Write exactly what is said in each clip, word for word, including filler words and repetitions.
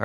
All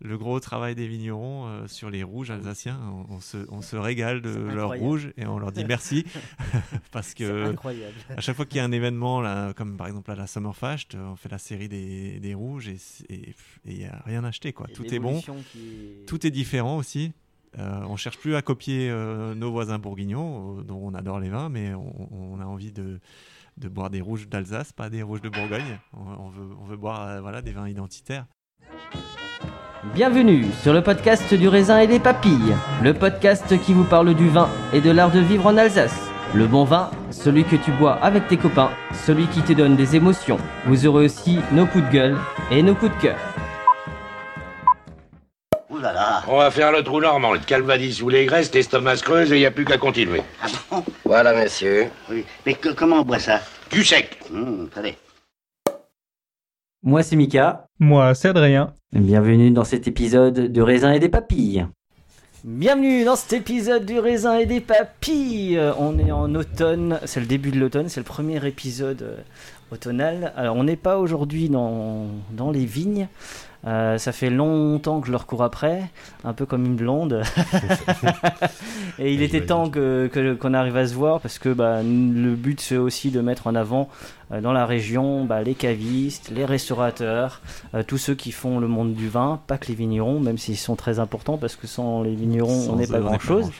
le gros travail des vignerons euh, sur les rouges alsaciens. On, on, se, on se régale de leurs rouges et on leur dit merci parce que à chaque fois qu'il y a un événement là, comme par exemple à la Sommerfacht, on fait la série des, des rouges et il n'y a rien à acheter quoi. Tout est bon, qui... tout est différent aussi. Euh, on ne cherche plus à copier euh, nos voisins bourguignons euh, dont on adore les vins, mais on, on a envie de, de boire des rouges d'Alsace, pas des rouges de Bourgogne. On, on, veut, on veut boire euh, voilà, des vins identitaires. Bienvenue sur le podcast du raisin et des papilles, le podcast qui vous parle du vin et de l'art de vivre en Alsace. Le bon vin, celui que tu bois avec tes copains, celui qui te donne des émotions. Vous aurez aussi nos coups de gueule et nos coups de cœur. Ouh là là. On va faire le trou normand, le calvadis sous les graisses, l'estomac creuse et il n'y a plus qu'à continuer. Ah bon ? Voilà messieurs. Oui. Mais que, comment on boit ça ? Du sec. Mmh, allez. Moi c'est Mika. Moi c'est Adrien. Bienvenue dans cet épisode de Raisin et des Papilles. Bienvenue dans cet épisode du Raisin et des Papilles. On est en automne, c'est le début de l'automne, c'est le premier épisode euh, automnal. Alors on n'est pas aujourd'hui dans, dans les vignes. Euh, ça fait longtemps que je leur cours après, un peu comme une blonde. Et il était temps que, que, qu'on arrive à se voir parce que bah, le but c'est aussi de mettre en avant euh, dans la région bah, les cavistes, les restaurateurs, euh, tous ceux qui font le monde du vin, pas que les vignerons, même s'ils sont très importants parce que sans les vignerons sans on n'est pas grand chose.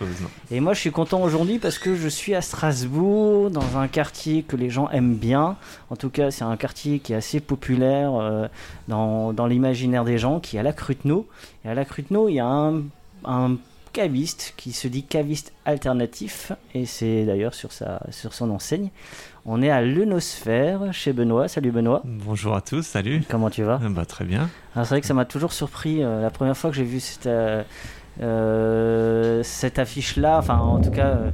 Et moi je suis content aujourd'hui parce que je suis à Strasbourg, dans un quartier que les gens aiment bien. En tout cas c'est un quartier qui est assez populaire euh, dans, dans l'imaginaire des gens, qui est à la Krutenau. Et à la Krutenau, il y a un, un caviste qui se dit caviste alternatif, et c'est d'ailleurs sur, sa, sur son enseigne. On est à l'Œnosphère chez Benoît. Salut Benoît. Bonjour à tous, salut. Comment tu vas ? Bah, très bien. Alors, c'est vrai que ça m'a toujours surpris euh, la première fois que j'ai vu cette, euh, euh, cette affiche-là, enfin en tout cas... Euh,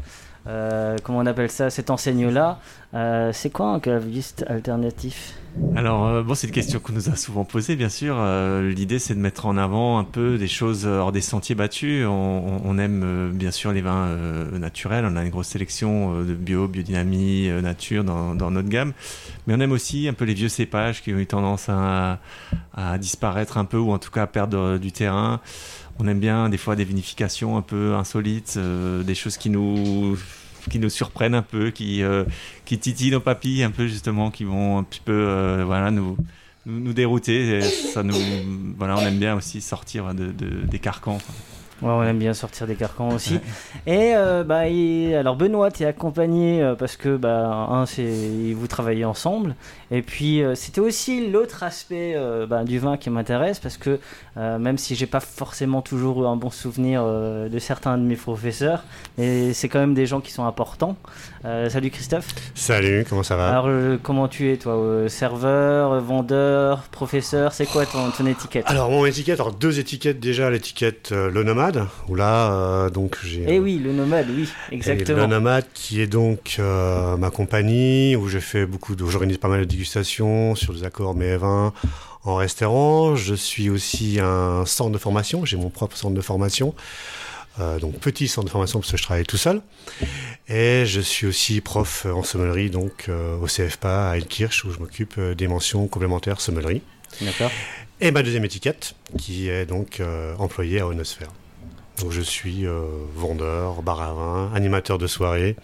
Euh, comment on appelle ça, cette enseigne-là, euh, c'est quoi un caviste alternatif ? Alors, euh, bon, c'est une question qu'on nous a souvent posée, bien sûr. Euh, l'idée, c'est de mettre en avant un peu des choses hors des sentiers battus. On, on aime, euh, bien sûr, les vins euh, naturels. On a une grosse sélection euh, de bio, biodynamie, euh, nature dans, dans notre gamme. Mais on aime aussi un peu les vieux cépages qui ont eu tendance à, à disparaître un peu, ou en tout cas à perdre du terrain. On aime bien des fois des vinifications un peu insolites, euh, des choses qui nous, qui nous surprennent un peu, qui, euh, qui titillent nos papilles un peu justement, qui vont un petit peu euh, voilà, nous, nous, nous dérouter. Et ça nous, voilà, on aime bien aussi sortir de, de, des carcans. Ouais, on aime bien sortir des carcans aussi. Et, euh, bah, et alors Benoît, t'es accompagné euh, parce que bah, un, c'est, vous travaillez ensemble. Et puis euh, c'était aussi l'autre aspect euh, bah, du vin qui m'intéresse parce que euh, même si j'ai pas forcément toujours un bon souvenir euh, de certains de mes professeurs, mais c'est quand même des gens qui sont importants. Euh, salut Christophe. Salut, comment ça va ? Alors euh, comment tu es toi, euh, serveur, vendeur, professeur, c'est quoi ton, ton étiquette ? Alors mon étiquette, alors deux étiquettes déjà, l'étiquette euh, l'Œnomad. Œnomad, où là, euh, donc j'ai... Eh oui, l'Œnomad, oui, exactement. L'Œnomad qui est donc euh, ma compagnie, où j'ai fait beaucoup, de, où j'organise pas mal de dégustations sur des accords mets et vins en restaurant. Je suis aussi un centre de formation, j'ai mon propre centre de formation. Euh, donc petit centre de formation parce que je travaille tout seul, et je suis aussi prof en sommellerie donc euh, au C F P A à Illkirch, où je m'occupe des mentions complémentaires sommellerie. D'accord. Et ma deuxième étiquette qui est donc euh, employée à Œnosphère, donc je suis euh, vendeur, bar à vin, animateur de soirée.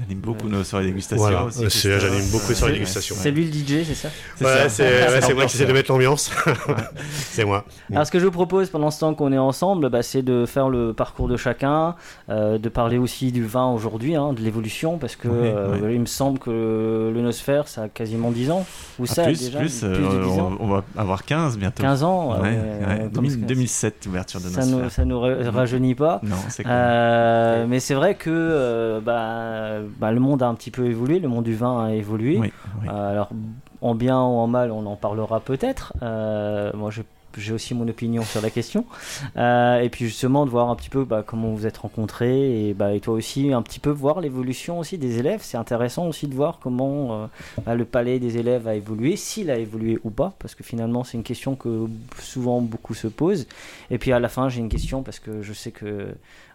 J'anime beaucoup nos soirées dégustation. Voilà, aussi, c'est, j'anime beaucoup les soirées dégustation. C'est lui le D J, c'est ça ? C'est ouais, ça. C'est, ouais, c'est moi qui essaie de mettre l'ambiance. Ouais. C'est moi. Alors, ce que je vous propose pendant ce temps qu'on est ensemble, bah, c'est de faire le parcours de chacun, euh, de parler aussi du vin aujourd'hui, hein, de l'évolution, parce que oui, euh, oui. il me semble que l'Œnosphère, ça a quasiment dix ans. Ou ça, ah, plus, déjà, plus, plus euh, on, on va avoir quinze bientôt. quinze ans. Ouais, euh, ouais. deux mille sept, ouverture de l'Œnosphère. Ça ne nous, nous rajeunit pas. Non, c'est cool. Euh, mais c'est vrai que. Bah, Bah, le monde a un petit peu évolué, le monde du vin a évolué. Oui, oui. Euh, alors, en bien ou en mal, on en parlera peut-être. Euh, moi, je, j'ai aussi mon opinion sur la question. Euh, et puis, justement, de voir un petit peu bah, comment vous êtes rencontrés et, bah, et toi aussi, un petit peu voir l'évolution aussi des élèves. C'est intéressant aussi de voir comment euh, bah, le palais des élèves a évolué, s'il a évolué ou pas, parce que finalement, c'est une question que souvent beaucoup se posent. Et puis, à la fin, j'ai une question parce que je sais que.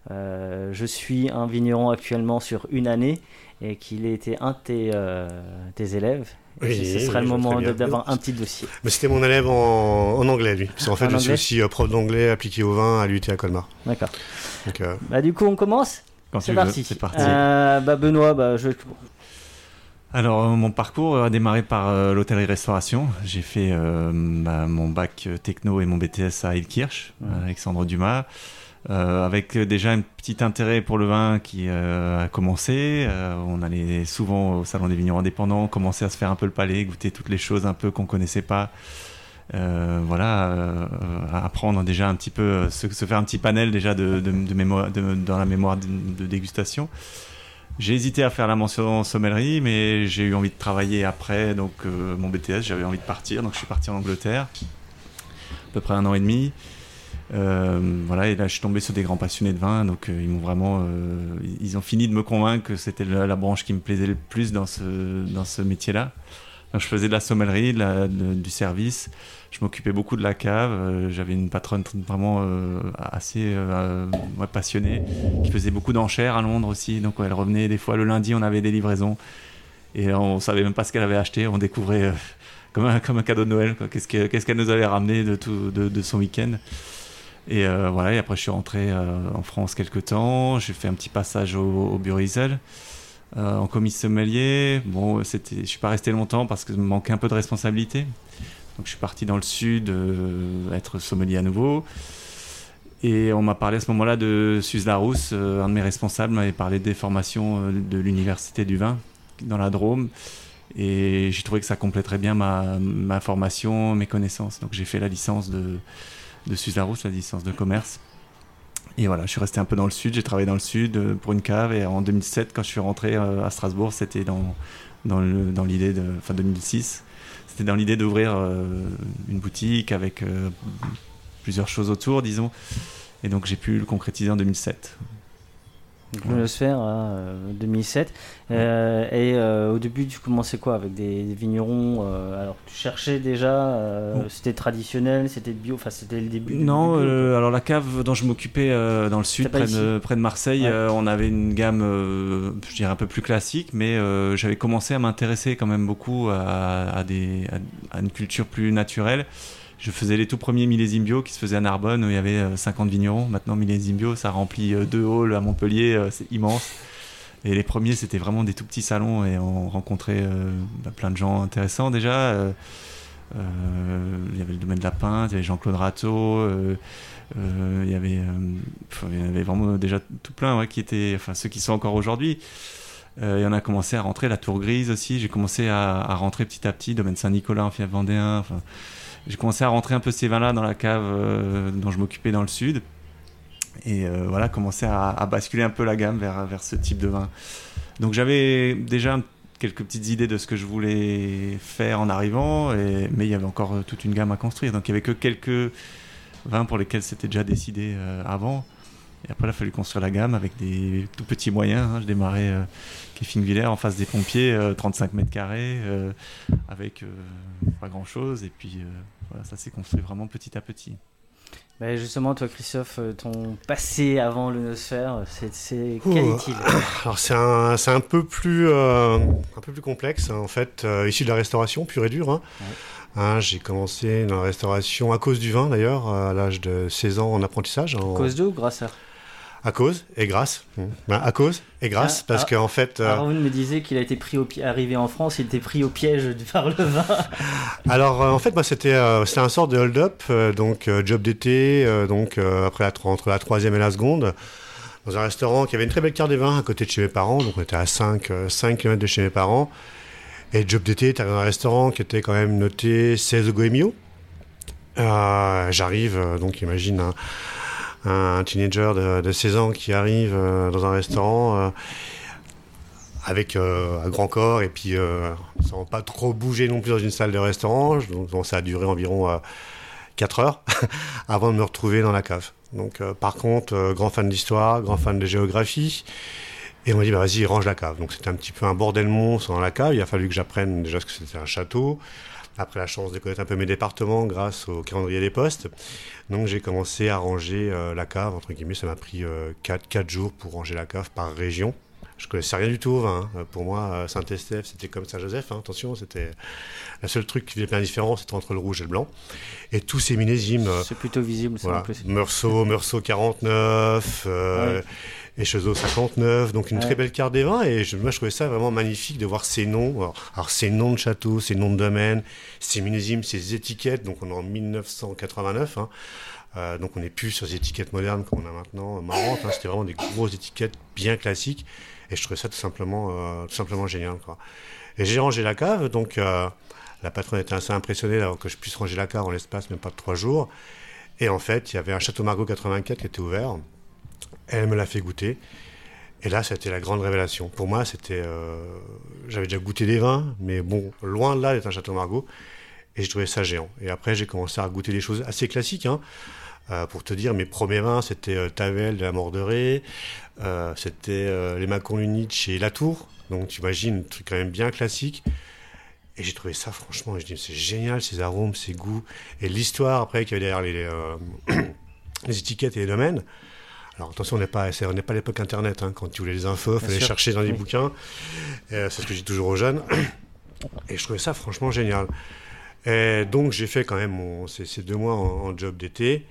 Euh, je suis un vigneron actuellement sur une année et qu'il était un de tes, euh, tes élèves. Et oui, ce sera oui, le moment de, d'avoir un petit dossier. Mais c'était mon élève en, en anglais, lui. Parce qu'en fait, en je anglais. suis aussi prof d'anglais appliqué au vin à l'U T à Colmar. D'accord. Donc, euh... bah, du coup, on commence. Quand c'est, parti. c'est parti. Euh, bah, Benoît, bah, je. Alors, mon parcours a démarré par euh, l'hôtellerie-restauration. J'ai fait euh, bah, mon bac techno et mon B T S à Illkirch, ouais. Alexandre Dumas. Euh, avec déjà un petit intérêt pour le vin qui euh, a commencé. Euh, on allait souvent au salon des vignerons indépendants, commencer à se faire un peu le palais, goûter toutes les choses un peu qu'on connaissait pas. Euh, voilà, euh, apprendre déjà un petit peu, se, se faire un petit panel déjà de, de, de mémoire, de, dans la mémoire de, de dégustation. J'ai hésité à faire la mention sommellerie, mais j'ai eu envie de travailler après. Donc euh, mon B T S, j'avais envie de partir, donc je suis parti en Angleterre, à peu près un an et demi. Euh, voilà, et là je suis tombé sur des grands passionnés de vin, donc euh, ils m'ont vraiment euh, ils ont fini de me convaincre que c'était la, la branche qui me plaisait le plus dans ce, dans ce métier-là. Donc, je faisais de la sommellerie, de la, de, du service, je m'occupais beaucoup de la cave, euh, j'avais une patronne vraiment euh, assez euh, ouais, passionnée, qui faisait beaucoup d'enchères à Londres aussi, donc ouais, elle revenait des fois le lundi, on avait des livraisons et on savait même pas ce qu'elle avait acheté, on découvrait euh, comme, un, comme un cadeau de Noël quoi. Qu'est-ce, que, qu'est-ce qu'elle nous avait ramené de, tout, de, de son week-end. Et euh, voilà, et après je suis rentré euh, en France quelques temps, j'ai fait un petit passage au, au Burizel, euh, en commis sommelier. Bon, c'était, je suis pas resté longtemps parce que me manquait un peu de responsabilité. Donc je suis parti dans le sud, euh, être sommelier à nouveau. Et on m'a parlé à ce moment-là de Suze-la-Rousse, euh, un de mes responsables m'avait parlé des formations euh, de l'université du vin dans la Drôme. Et j'ai trouvé que ça compléterait bien ma, ma formation, mes connaissances. Donc j'ai fait la licence de... de Suze-la-Rousse, la licence de commerce. Et voilà, je suis resté un peu dans le sud, j'ai travaillé dans le sud pour une cave, et en deux mille sept, quand je suis rentré à Strasbourg, c'était dans, dans, le, dans l'idée de... Enfin, deux mille six, c'était dans l'idée d'ouvrir une boutique avec plusieurs choses autour, disons. Et donc, j'ai pu le concrétiser en deux mille sept. L'Œnosphère, hein, deux mille sept. Euh, et euh, au début, tu commençais quoi avec des, des vignerons euh, alors, tu cherchais déjà euh, bon. C'était traditionnel, c'était bio, enfin, c'était le début. Non, début, euh, alors la cave dont je m'occupais euh, dans le sud, près de, près de Marseille, ouais. euh, on avait une gamme, euh, je dirais, un peu plus classique, mais euh, j'avais commencé à m'intéresser quand même beaucoup à, à, des, à, à une culture plus naturelle. Je faisais les tout premiers millésimes bio qui se faisaient à Narbonne, où il y avait cinquante vignerons. Maintenant, millésimes bio, ça remplit deux halls à Montpellier, c'est immense. Et les premiers, c'était vraiment des tout petits salons et on rencontrait euh, bah, plein de gens intéressants déjà. Euh, euh, il y avait le domaine de la Pinte, il y avait Jean-Claude Ratteau, euh, euh, il, y avait, euh, il y avait vraiment déjà tout plein, ouais, qui étaient, enfin, ceux qui sont encore aujourd'hui. Euh, et on a commencé à rentrer, la Tour Grise aussi, j'ai commencé à, à rentrer petit à petit, domaine Saint-Nicolas, en Fief Vendéen, enfin... J'ai commencé à rentrer un peu ces vins-là dans la cave euh, dont je m'occupais dans le sud. Et euh, voilà, commencer à, à basculer un peu la gamme vers, vers ce type de vin. Donc j'avais déjà quelques petites idées de ce que je voulais faire en arrivant, et, mais il y avait encore toute une gamme à construire. Donc il n'y avait que quelques vins pour lesquels c'était déjà décidé euh, avant. Et après, il a fallu construire la gamme avec des tout petits moyens. Hein. Je démarrais euh, Kefingwiller en face des pompiers, euh, trente-cinq mètres carrés, euh, avec euh, pas grand-chose. Et puis, euh, voilà, ça s'est construit vraiment petit à petit. Ben justement, toi, Christophe, ton passé avant l'œnosphère, c'est, c'est... quel est-il ? Alors, c'est un, c'est un peu plus, euh, un peu plus complexe, hein, en fait, euh, issu de la restauration pure et dure. Hein. Ouais. Hein, j'ai commencé dans la restauration à cause du vin, d'ailleurs, à l'âge de seize ans en apprentissage. En... À cause d'où ou grâce à ? À cause et grâce. Ben, à cause et grâce, ah, parce ah, qu'en fait... Euh... Arnaud me disait qu'il a été pris au pi... arrivé en France, il était pris au piège par le vin. Alors, euh, en fait, moi, c'était, euh, c'était un sort de hold-up, euh, donc euh, job d'été, euh, donc euh, après la, entre la troisième et la seconde, dans un restaurant qui avait une très belle carte des vins à côté de chez mes parents, donc on était à cinq kilomètres de chez mes parents, et job d'été, t'avais un restaurant qui était quand même noté seize Goemio. Euh, j'arrive, euh, donc imagine... Hein, un teenager de, de seize ans qui arrive euh, dans un restaurant euh, avec euh, un grand corps et puis euh, sans pas trop bouger non plus dans une salle de restaurant. Donc, donc ça a duré environ euh, quatre heures avant de me retrouver dans la cave. Donc euh, par contre, euh, grand fan d'histoire, grand fan de géographie. Et on m'a dit, bah, vas-y, range la cave. Donc c'était un petit peu un bordel monstre dans la cave. Il a fallu que j'apprenne déjà ce que c'était un château. Après la chance de connaître un peu mes départements grâce au calendrier des postes. Donc j'ai commencé à ranger euh, la cave, entre guillemets. Ça m'a pris euh, quatre jours pour ranger la cave par région. Je connaissais rien du tout au vin. Hein. Pour moi, Saint-Estèphe, c'était comme Saint-Joseph. Hein. Attention, c'était le seul truc qui faisait plein de différence, c'était entre le rouge et le blanc. Et tous ces millésimes. C'est plutôt visible, c'est voilà. Meursault, Meursault quarante-neuf, euh, ouais. Écheveau cinquante-neuf. Donc une ouais. très belle carte des vins. Et je, moi, je trouvais ça vraiment magnifique de voir ces noms. Alors, alors ces noms de châteaux, ces noms de domaines, ces millésimes, ces étiquettes. Donc on est en mille neuf cent quatre-vingt-neuf. Hein. Euh, donc on n'est plus sur des étiquettes modernes qu'on a maintenant, marrantes. Hein. C'était vraiment des grosses étiquettes bien classiques. Et je trouvais ça tout simplement, euh, tout simplement génial, quoi. Et j'ai rangé la cave, donc euh, la patronne était assez impressionnée là, que je puisse ranger la cave en l'espace, même pas de trois jours. Et en fait, il y avait un Château Margaux quatre-vingt-quatre qui était ouvert. Elle me l'a fait goûter. Et là, ça a été la grande révélation. Pour moi, c'était, euh, j'avais déjà goûté des vins, mais bon, loin de là d'être un Château Margaux. Et j'ai trouvé ça géant. Et après, j'ai commencé à goûter des choses assez classiques, hein. Euh, pour te dire, mes premiers vins, c'était euh, Tavel de la Morderée, euh, c'était euh, les Macon-Lunit chez Latour. Donc tu imagines, un truc quand même bien classique. Et j'ai trouvé ça, franchement, je dis, c'est génial, ces arômes, ces goûts. Et l'histoire, après, qu'il y avait derrière les, euh, les étiquettes et les domaines. Alors attention, on n'est pas, on n'est pas à l'époque Internet. Hein, quand tu voulais les infos, il fallait les chercher dans les oui. bouquins. Euh, c'est ce que je dis toujours aux jeunes. Et je trouvais ça, franchement, génial. Et donc j'ai fait quand même mon, ces, ces deux mois en, en job d'été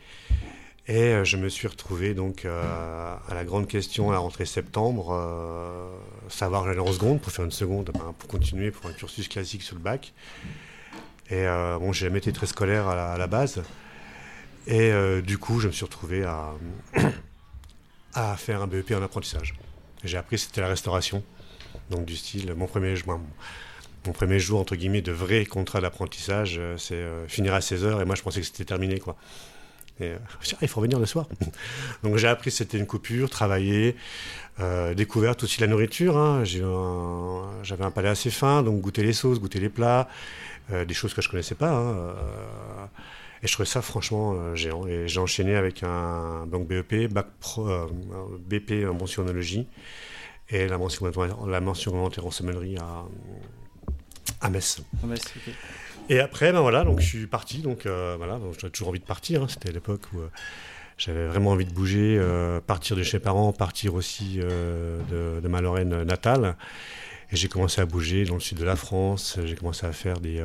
et je me suis retrouvé donc euh, à la grande question à la rentrée septembre, euh, savoir que j'allais en seconde pour faire une seconde, ben, pour continuer pour un cursus classique sur le bac. Et euh, bon, j'ai jamais été très scolaire à la, à la base et euh, du coup je me suis retrouvé à, à faire un B E P en apprentissage. J'ai appris que c'était la restauration, donc du style mon premier juin. Mon premier jour, entre guillemets, de vrai contrat d'apprentissage, euh, c'est euh, finir à seize heures, et moi, je pensais que c'était terminé, quoi. Et, euh, ah, il faut revenir le soir. Donc, j'ai appris que c'était une coupure, travailler, euh, découverte aussi la nourriture. Hein. J'ai un, j'avais un palais assez fin, donc goûter les sauces, goûter les plats, euh, des choses que je connaissais pas. Hein. Euh, et je trouvais ça, franchement, euh, géant. Et j'ai enchaîné avec un donc B E P, bac pro, euh, B P en mention œnologie, et la mention, la mention alimentaire en sommellerie à... à Metz. À Metz okay. Et après, ben voilà, donc je suis parti. Donc euh, voilà, donc j'avais toujours envie de partir. Hein, c'était l'époque où euh, j'avais vraiment envie de bouger, euh, partir de chez mes parents, partir aussi euh, de, de ma Lorraine natale. Et j'ai commencé à bouger dans le sud de la France. J'ai commencé à faire des, euh,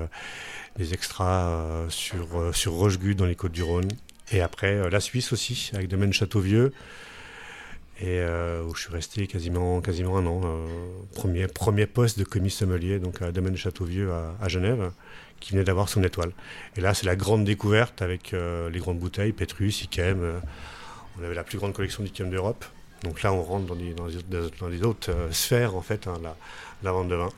des extras euh, sur euh, sur Rochegude dans les Côtes-du-Rhône. Et après euh, la Suisse aussi, avec Domaine de Châteauvieux. Et euh, où je suis resté quasiment, quasiment un an. Euh, premier, premier poste de commis sommelier, donc à Domaine de Châteauvieux à, à Genève, qui venait d'avoir son étoile. Et là, c'est la grande découverte avec euh, les grandes bouteilles, Pétrus, Yquem. Euh, on avait la plus grande collection d'Yquem d'Europe. Donc là, on rentre dans des, dans des, dans des autres euh, sphères, en fait, hein, la, la vente de vin.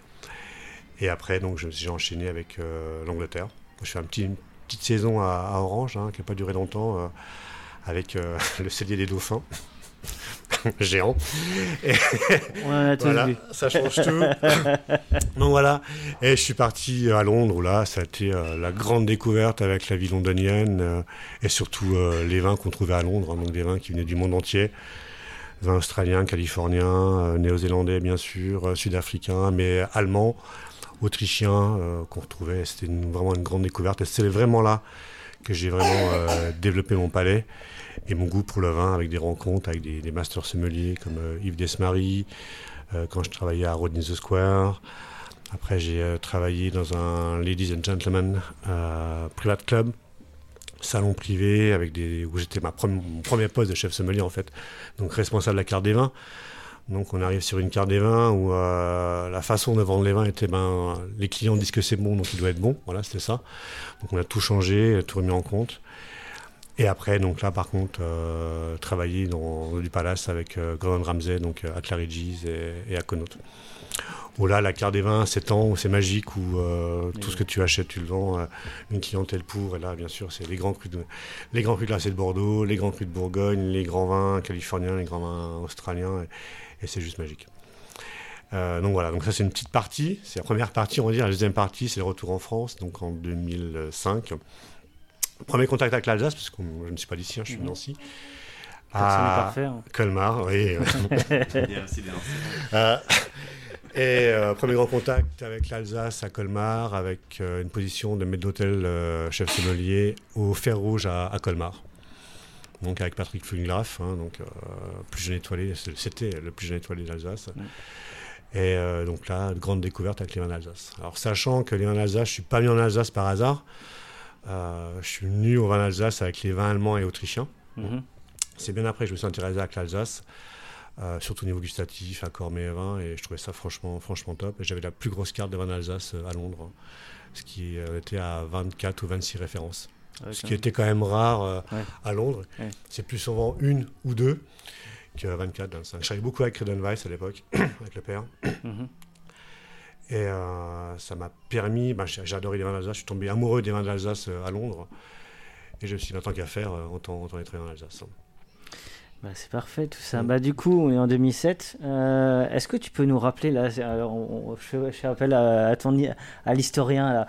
Et après, donc, je, j'ai enchaîné avec euh, l'Angleterre. Je fais un petit, une petite saison à, à Orange, hein, qui n'a pas duré longtemps, euh, avec euh, le cellier des dauphins. géant. Et on en a tous voilà, vu. Ça change tout. Donc voilà. Et je suis parti à Londres, là, ça a été euh, la grande découverte avec la vie londonienne euh, et surtout euh, les vins qu'on trouvait à Londres, hein, donc des vins qui venaient du monde entier. Vins australiens, californiens, euh, néo-zélandais, bien sûr, euh, sud-africains, mais allemands, autrichiens, euh, qu'on retrouvait. C'était une, vraiment une grande découverte. Et c'est vraiment là que j'ai vraiment euh, développé mon palais et mon goût pour le vin avec des rencontres, avec des, des masters sommeliers comme euh, Yves Desmaris, euh, quand je travaillais à Rodney the Square. Après, j'ai euh, travaillé dans un Ladies and Gentlemen euh, Private Club, salon privé, avec des, où j'étais ma pre- mon premier poste de chef sommelier, en fait, donc responsable de la carte des vins. Donc on arrive sur une carte des vins où euh, la façon de vendre les vins était, ben, les clients disent que c'est bon, donc il doit être bon, voilà, c'était ça. Donc on a tout changé, tout remis en compte. Et après, donc là par contre, euh, travailler dans du Palace avec euh, Gordon Ramsay, donc à Claridge's et, et à Connaught. Où là, la carte des vins s'étend, c'est magique, où euh, tout oui. ce que tu achètes, tu le vends, euh, une clientèle pour, et là, bien sûr, c'est les grands crus de, les grands crus glacés de Bordeaux, les grands crus de Bourgogne, les grands vins californiens, les grands vins australiens, et, et c'est juste magique. Euh, donc voilà, donc ça c'est une petite partie, c'est la première partie, on va dire. La deuxième partie, c'est le retour en France, donc en deux mille cinq. Premier contact avec l'Alsace, parce que je ne suis pas d'ici, hein, je suis de Nancy. À Colmar, oui. Il y a aussi des Nancy. Et euh, premier grand contact avec l'Alsace à Colmar, avec euh, une position de maître d'hôtel euh, chef sommelier au Fer Rouge à, à Colmar. Donc avec Patrick Fuglgraff, hein, donc euh, plus jeune étoilé, c'était le plus jeune étoilé d'Alsace. Ouais. Et euh, donc là, grande découverte avec les vins d'Alsace. Alors sachant que les vins d'Alsace, je suis pas venu en Alsace par hasard. Euh, je suis venu au vin d'Alsace avec les vins allemands et autrichiens. Mm-hmm. C'est bien après que je me suis intéressé à l'Alsace. Euh, surtout au niveau gustatif, accord mets et vins, et je trouvais ça franchement, franchement top. Et j'avais la plus grosse carte de vins d'Alsace à Londres, hein, ce qui était à vingt-quatre ou vingt-six références, ouais, ce qui même. était quand même rare euh, ouais. à Londres. Ouais. C'est plus souvent une ou deux que vingt-quatre, vingt-cinq. Je travaillais beaucoup avec Credenweiss à l'époque, avec le père. Mm-hmm. Et euh, ça m'a permis, bah, j'ai, j'ai adoré les vins d'Alsace, je suis tombé amoureux des vins d'Alsace euh, à Londres, et je me suis dit, tant qu'à faire, euh, autant, autant être en Alsace. Hein. Bah c'est parfait tout ça. Bah, du coup, on est en deux mille sept. Euh, est-ce que tu peux nous rappeler, là, on, on, je, je rappelle à, à, ton, à l'historien, là.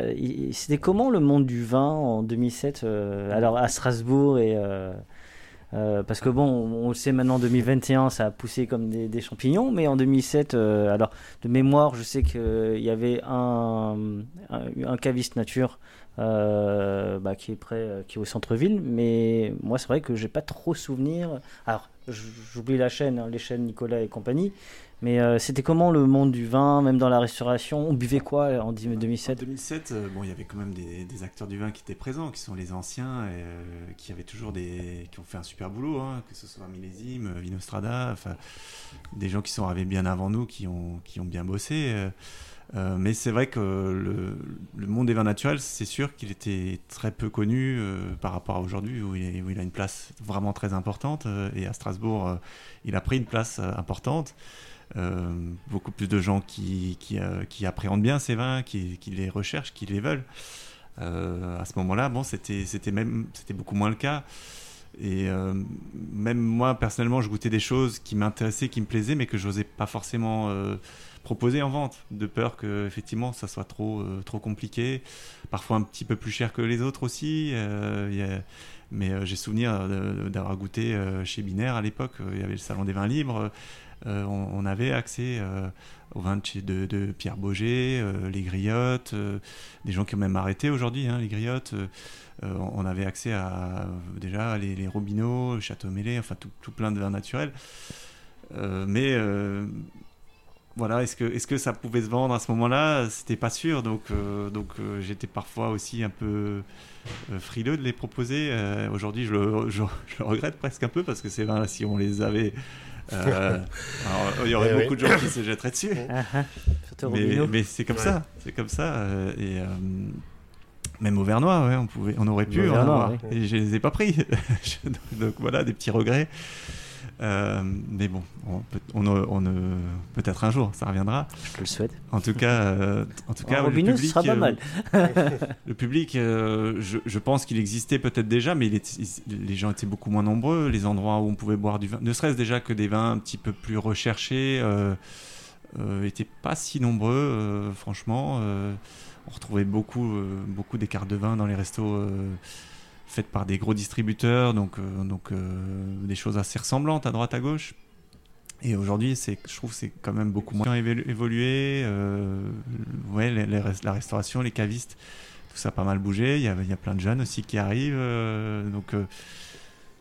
Euh, il, c'était comment le monde du vin en deux mille sept euh, alors à Strasbourg et, euh, euh, parce que bon, on, on le sait maintenant, en deux mille vingt et un, ça a poussé comme des, des champignons, mais en deux mille sept, euh, alors de mémoire, je sais qu'il y avait un, un, un caviste nature. Euh, bah, qui est près, qui est au centre-ville, mais moi c'est vrai que j'ai pas trop souvenir. Alors j'oublie la chaîne, hein, les chaînes Nicolas et compagnie, mais euh, c'était comment le monde du vin, même dans la restauration, on buvait quoi en deux mille sept ? En deux mille sept, euh, bon, il y avait quand même des, des acteurs du vin qui étaient présents, qui sont les anciens, et, euh, qui avaient toujours des, qui ont fait un super boulot, hein, que ce soit Millésime, Vinostrada, enfin des gens qui sont arrivés bien avant nous, qui ont, qui ont bien bossé. Euh, Euh, mais c'est vrai que le, le monde des vins naturels, c'est sûr qu'il était très peu connu euh, par rapport à aujourd'hui, où il, est, où il a une place vraiment très importante. Euh, et à Strasbourg, euh, il a pris une place euh, importante. Euh, beaucoup plus de gens qui, qui, euh, qui appréhendent bien ces vins, qui, qui les recherchent, qui les veulent. Euh, à ce moment-là, bon, c'était, c'était, même, c'était beaucoup moins le cas. Et euh, même moi, personnellement, je goûtais des choses qui m'intéressaient, qui me plaisaient, mais que je n'osais pas forcément... Euh, proposé en vente, de peur que effectivement ça soit trop euh, trop compliqué, parfois un petit peu plus cher que les autres aussi. Euh, y a... Mais euh, j'ai souvenir de, d'avoir goûté euh, chez Binaire à l'époque. Il euh, y avait le salon des vins libres. Euh, on, on avait accès euh, aux vins de, de, de Pierre Boger, euh, les Griottes, euh, des gens qui ont même arrêté aujourd'hui, hein, les Griottes. Euh, on avait accès à déjà les, les Robineaux, Château Mêlé, enfin tout, tout plein de vins naturels. Euh, mais euh, Voilà, est-ce que, est-ce que ça pouvait se vendre à ce moment-là ? C'était pas sûr, donc, euh, donc euh, j'étais parfois aussi un peu euh, frileux de les proposer. Euh, aujourd'hui, je le, je, je le regrette presque un peu, parce que ces vins-là, si on les avait, euh, alors, il y aurait et beaucoup oui. de gens qui se jetteraient dessus. mais, mais c'est comme ouais. ça, c'est comme ça. Euh, et, euh, même au Vernois, ouais, on, pouvait, on aurait pu, Vernois, hein, ouais. et je les ai pas pris. donc, donc voilà, des petits regrets. Euh, mais bon, on peut, on, on, on, peut-être un jour, ça reviendra. Je te le souhaite. En tout cas, euh, en tout cas, oh, le public, sera pas mal. Euh, le public, euh, je, je pense qu'il existait peut-être déjà, mais il est, il, les gens étaient beaucoup moins nombreux. Les endroits où on pouvait boire du vin, ne serait-ce déjà que des vins un petit peu plus recherchés, euh, euh, étaient pas si nombreux, euh, franchement. Euh, on retrouvait beaucoup, euh, beaucoup des cartes de vin dans les restos. Euh, faites par des gros distributeurs, donc, euh, donc euh, des choses assez ressemblantes à droite à gauche. Et aujourd'hui, c'est, je trouve que c'est quand même beaucoup moins évolué. Euh, ouais, les, les, la restauration, les cavistes, tout ça a pas mal bougé. Il y a, il y a plein de jeunes aussi qui arrivent. Euh, donc, euh,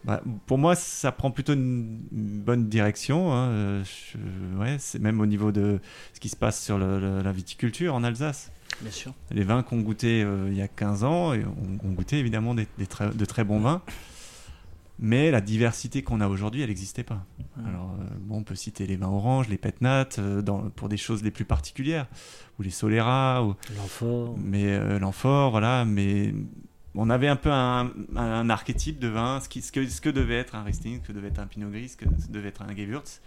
bah, pour moi, ça prend plutôt une bonne direction. Hein. Je, ouais, c'est même au niveau de ce qui se passe sur le, le, la viticulture en Alsace. Bien sûr. Les vins qu'on goûtait euh, il y a quinze ans, et on, on goûtait évidemment des, des très, de très bons vins, mais la diversité qu'on a aujourd'hui, elle n'existait pas. Mmh. Alors, euh, bon, on peut citer les vins orange, les pétnates, euh, pour des choses les plus particulières, ou les soleras, ou... l'amphore. Mais euh, l'amphore, voilà, mais on avait un peu un, un, un archétype de vin, ce, qui, ce, que, ce que devait être un Riesling, ce que devait être un Pinot Gris, ce que ce devait être un Gewürz.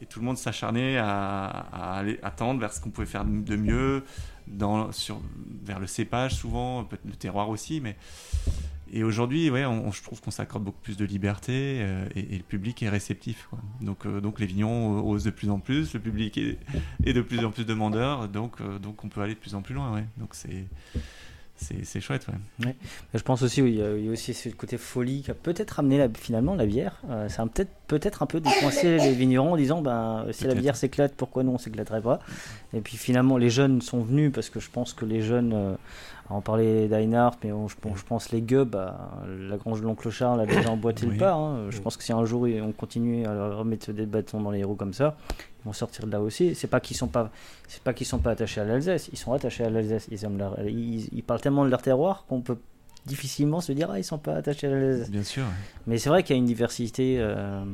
Et tout le monde s'acharnait à, à, aller, à tendre vers ce qu'on pouvait faire de mieux, dans, sur, vers le cépage souvent, le terroir aussi. Mais... Et aujourd'hui, ouais, on, on, je trouve qu'on s'accorde beaucoup plus de liberté euh, et, et le public est réceptif. Quoi. Donc, euh, donc les vignerons osent de plus en plus, le public est, est de plus en plus demandeur, donc, euh, donc on peut aller de plus en plus loin. Ouais. Donc c'est... C'est, c'est chouette, ouais. ouais. Je pense aussi, oui, il y a aussi ce côté folie qui a peut-être ramené la, finalement la bière. Euh, ça a peut-être, peut-être un peu décoincé les vignerons en disant ben, si peut-être. La bière s'éclate, pourquoi nous on s'éclaterait pas ? Et puis finalement, les jeunes sont venus parce que je pense que les jeunes, euh, on parlait d'Einhardt, mais on, je, on, je pense les gueux, bah, la grange de l'oncle Charles a déjà emboîté oui. le pas. Hein. Je oui. pense que si un jour on continue à leur remettre des bâtons dans les roues comme ça, ils vont sortir de là aussi. C'est pas qu'ils sont pas, c'est pas qu'ils sont pas attachés à l'Alsace. Ils sont attachés à l'Alsace. Ils aiment leur, ils, ils parlent tellement de leur terroir qu'on peut difficilement se dire ah ils sont pas attachés à l'Alsace. Bien sûr. Mais c'est vrai qu'il y a une diversité. Euh...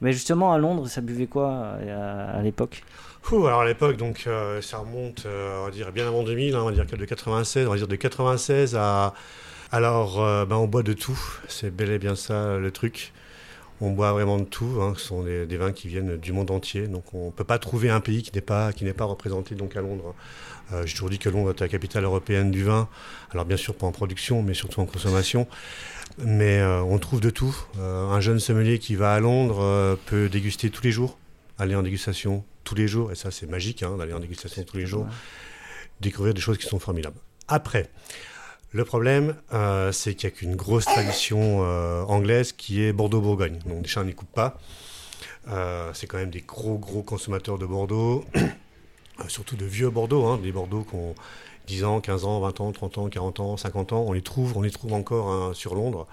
Mais justement à Londres, ça buvait quoi à, à l'époque? Ouh, alors à l'époque donc euh, ça remonte, euh, on va dire bien avant deux mille, hein, on va dire que de quatre-vingt-seize, on va dire de quatre-vingt-seize à alors euh, ben on boit de tout. C'est bel et bien ça le truc. On boit vraiment de tout, hein. Ce sont des, des vins qui viennent du monde entier, donc on ne peut pas trouver un pays qui n'est pas, qui n'est pas représenté donc à Londres. Euh, j'ai toujours dit que Londres était la capitale européenne du vin, alors bien sûr pas en production, mais surtout en consommation. Mais euh, on trouve de tout. Euh, un jeune sommelier qui va à Londres euh, peut déguster tous les jours, aller en dégustation tous les jours, et ça c'est magique hein, d'aller en dégustation tous les jours, découvrir des choses qui sont formidables. Après... Le problème, euh, c'est qu'il n'y a qu'une grosse tradition euh, anglaise qui est Bordeaux-Bourgogne. Donc les chiens n'y coupent pas. Euh, c'est quand même des gros, gros consommateurs de Bordeaux, surtout de vieux Bordeaux, hein, des Bordeaux qui ont dix ans, quinze ans, vingt ans, trente ans, quarante ans, cinquante ans. On les trouve, on les trouve encore hein, sur Londres.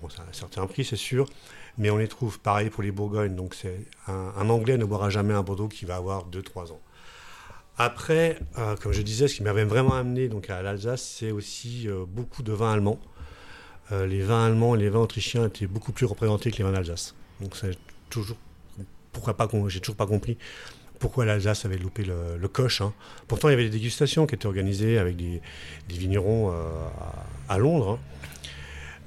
Bon, ça a un certain prix, c'est sûr, mais on les trouve pareil pour les Bourgognes. Donc c'est un, un Anglais ne boira jamais un Bordeaux qui va avoir deux trois ans. Après, euh, comme je disais, ce qui m'avait vraiment amené donc, à l'Alsace, c'est aussi euh, beaucoup de vins allemands. Euh, les vins allemands et les vins autrichiens étaient beaucoup plus représentés que les vins d'Alsace. Donc, c'est toujours, pourquoi pas, j'ai toujours pas compris pourquoi l'Alsace avait loupé le, le coche. Hein. Pourtant, il y avait des dégustations qui étaient organisées avec des, des vignerons euh, à Londres. Hein.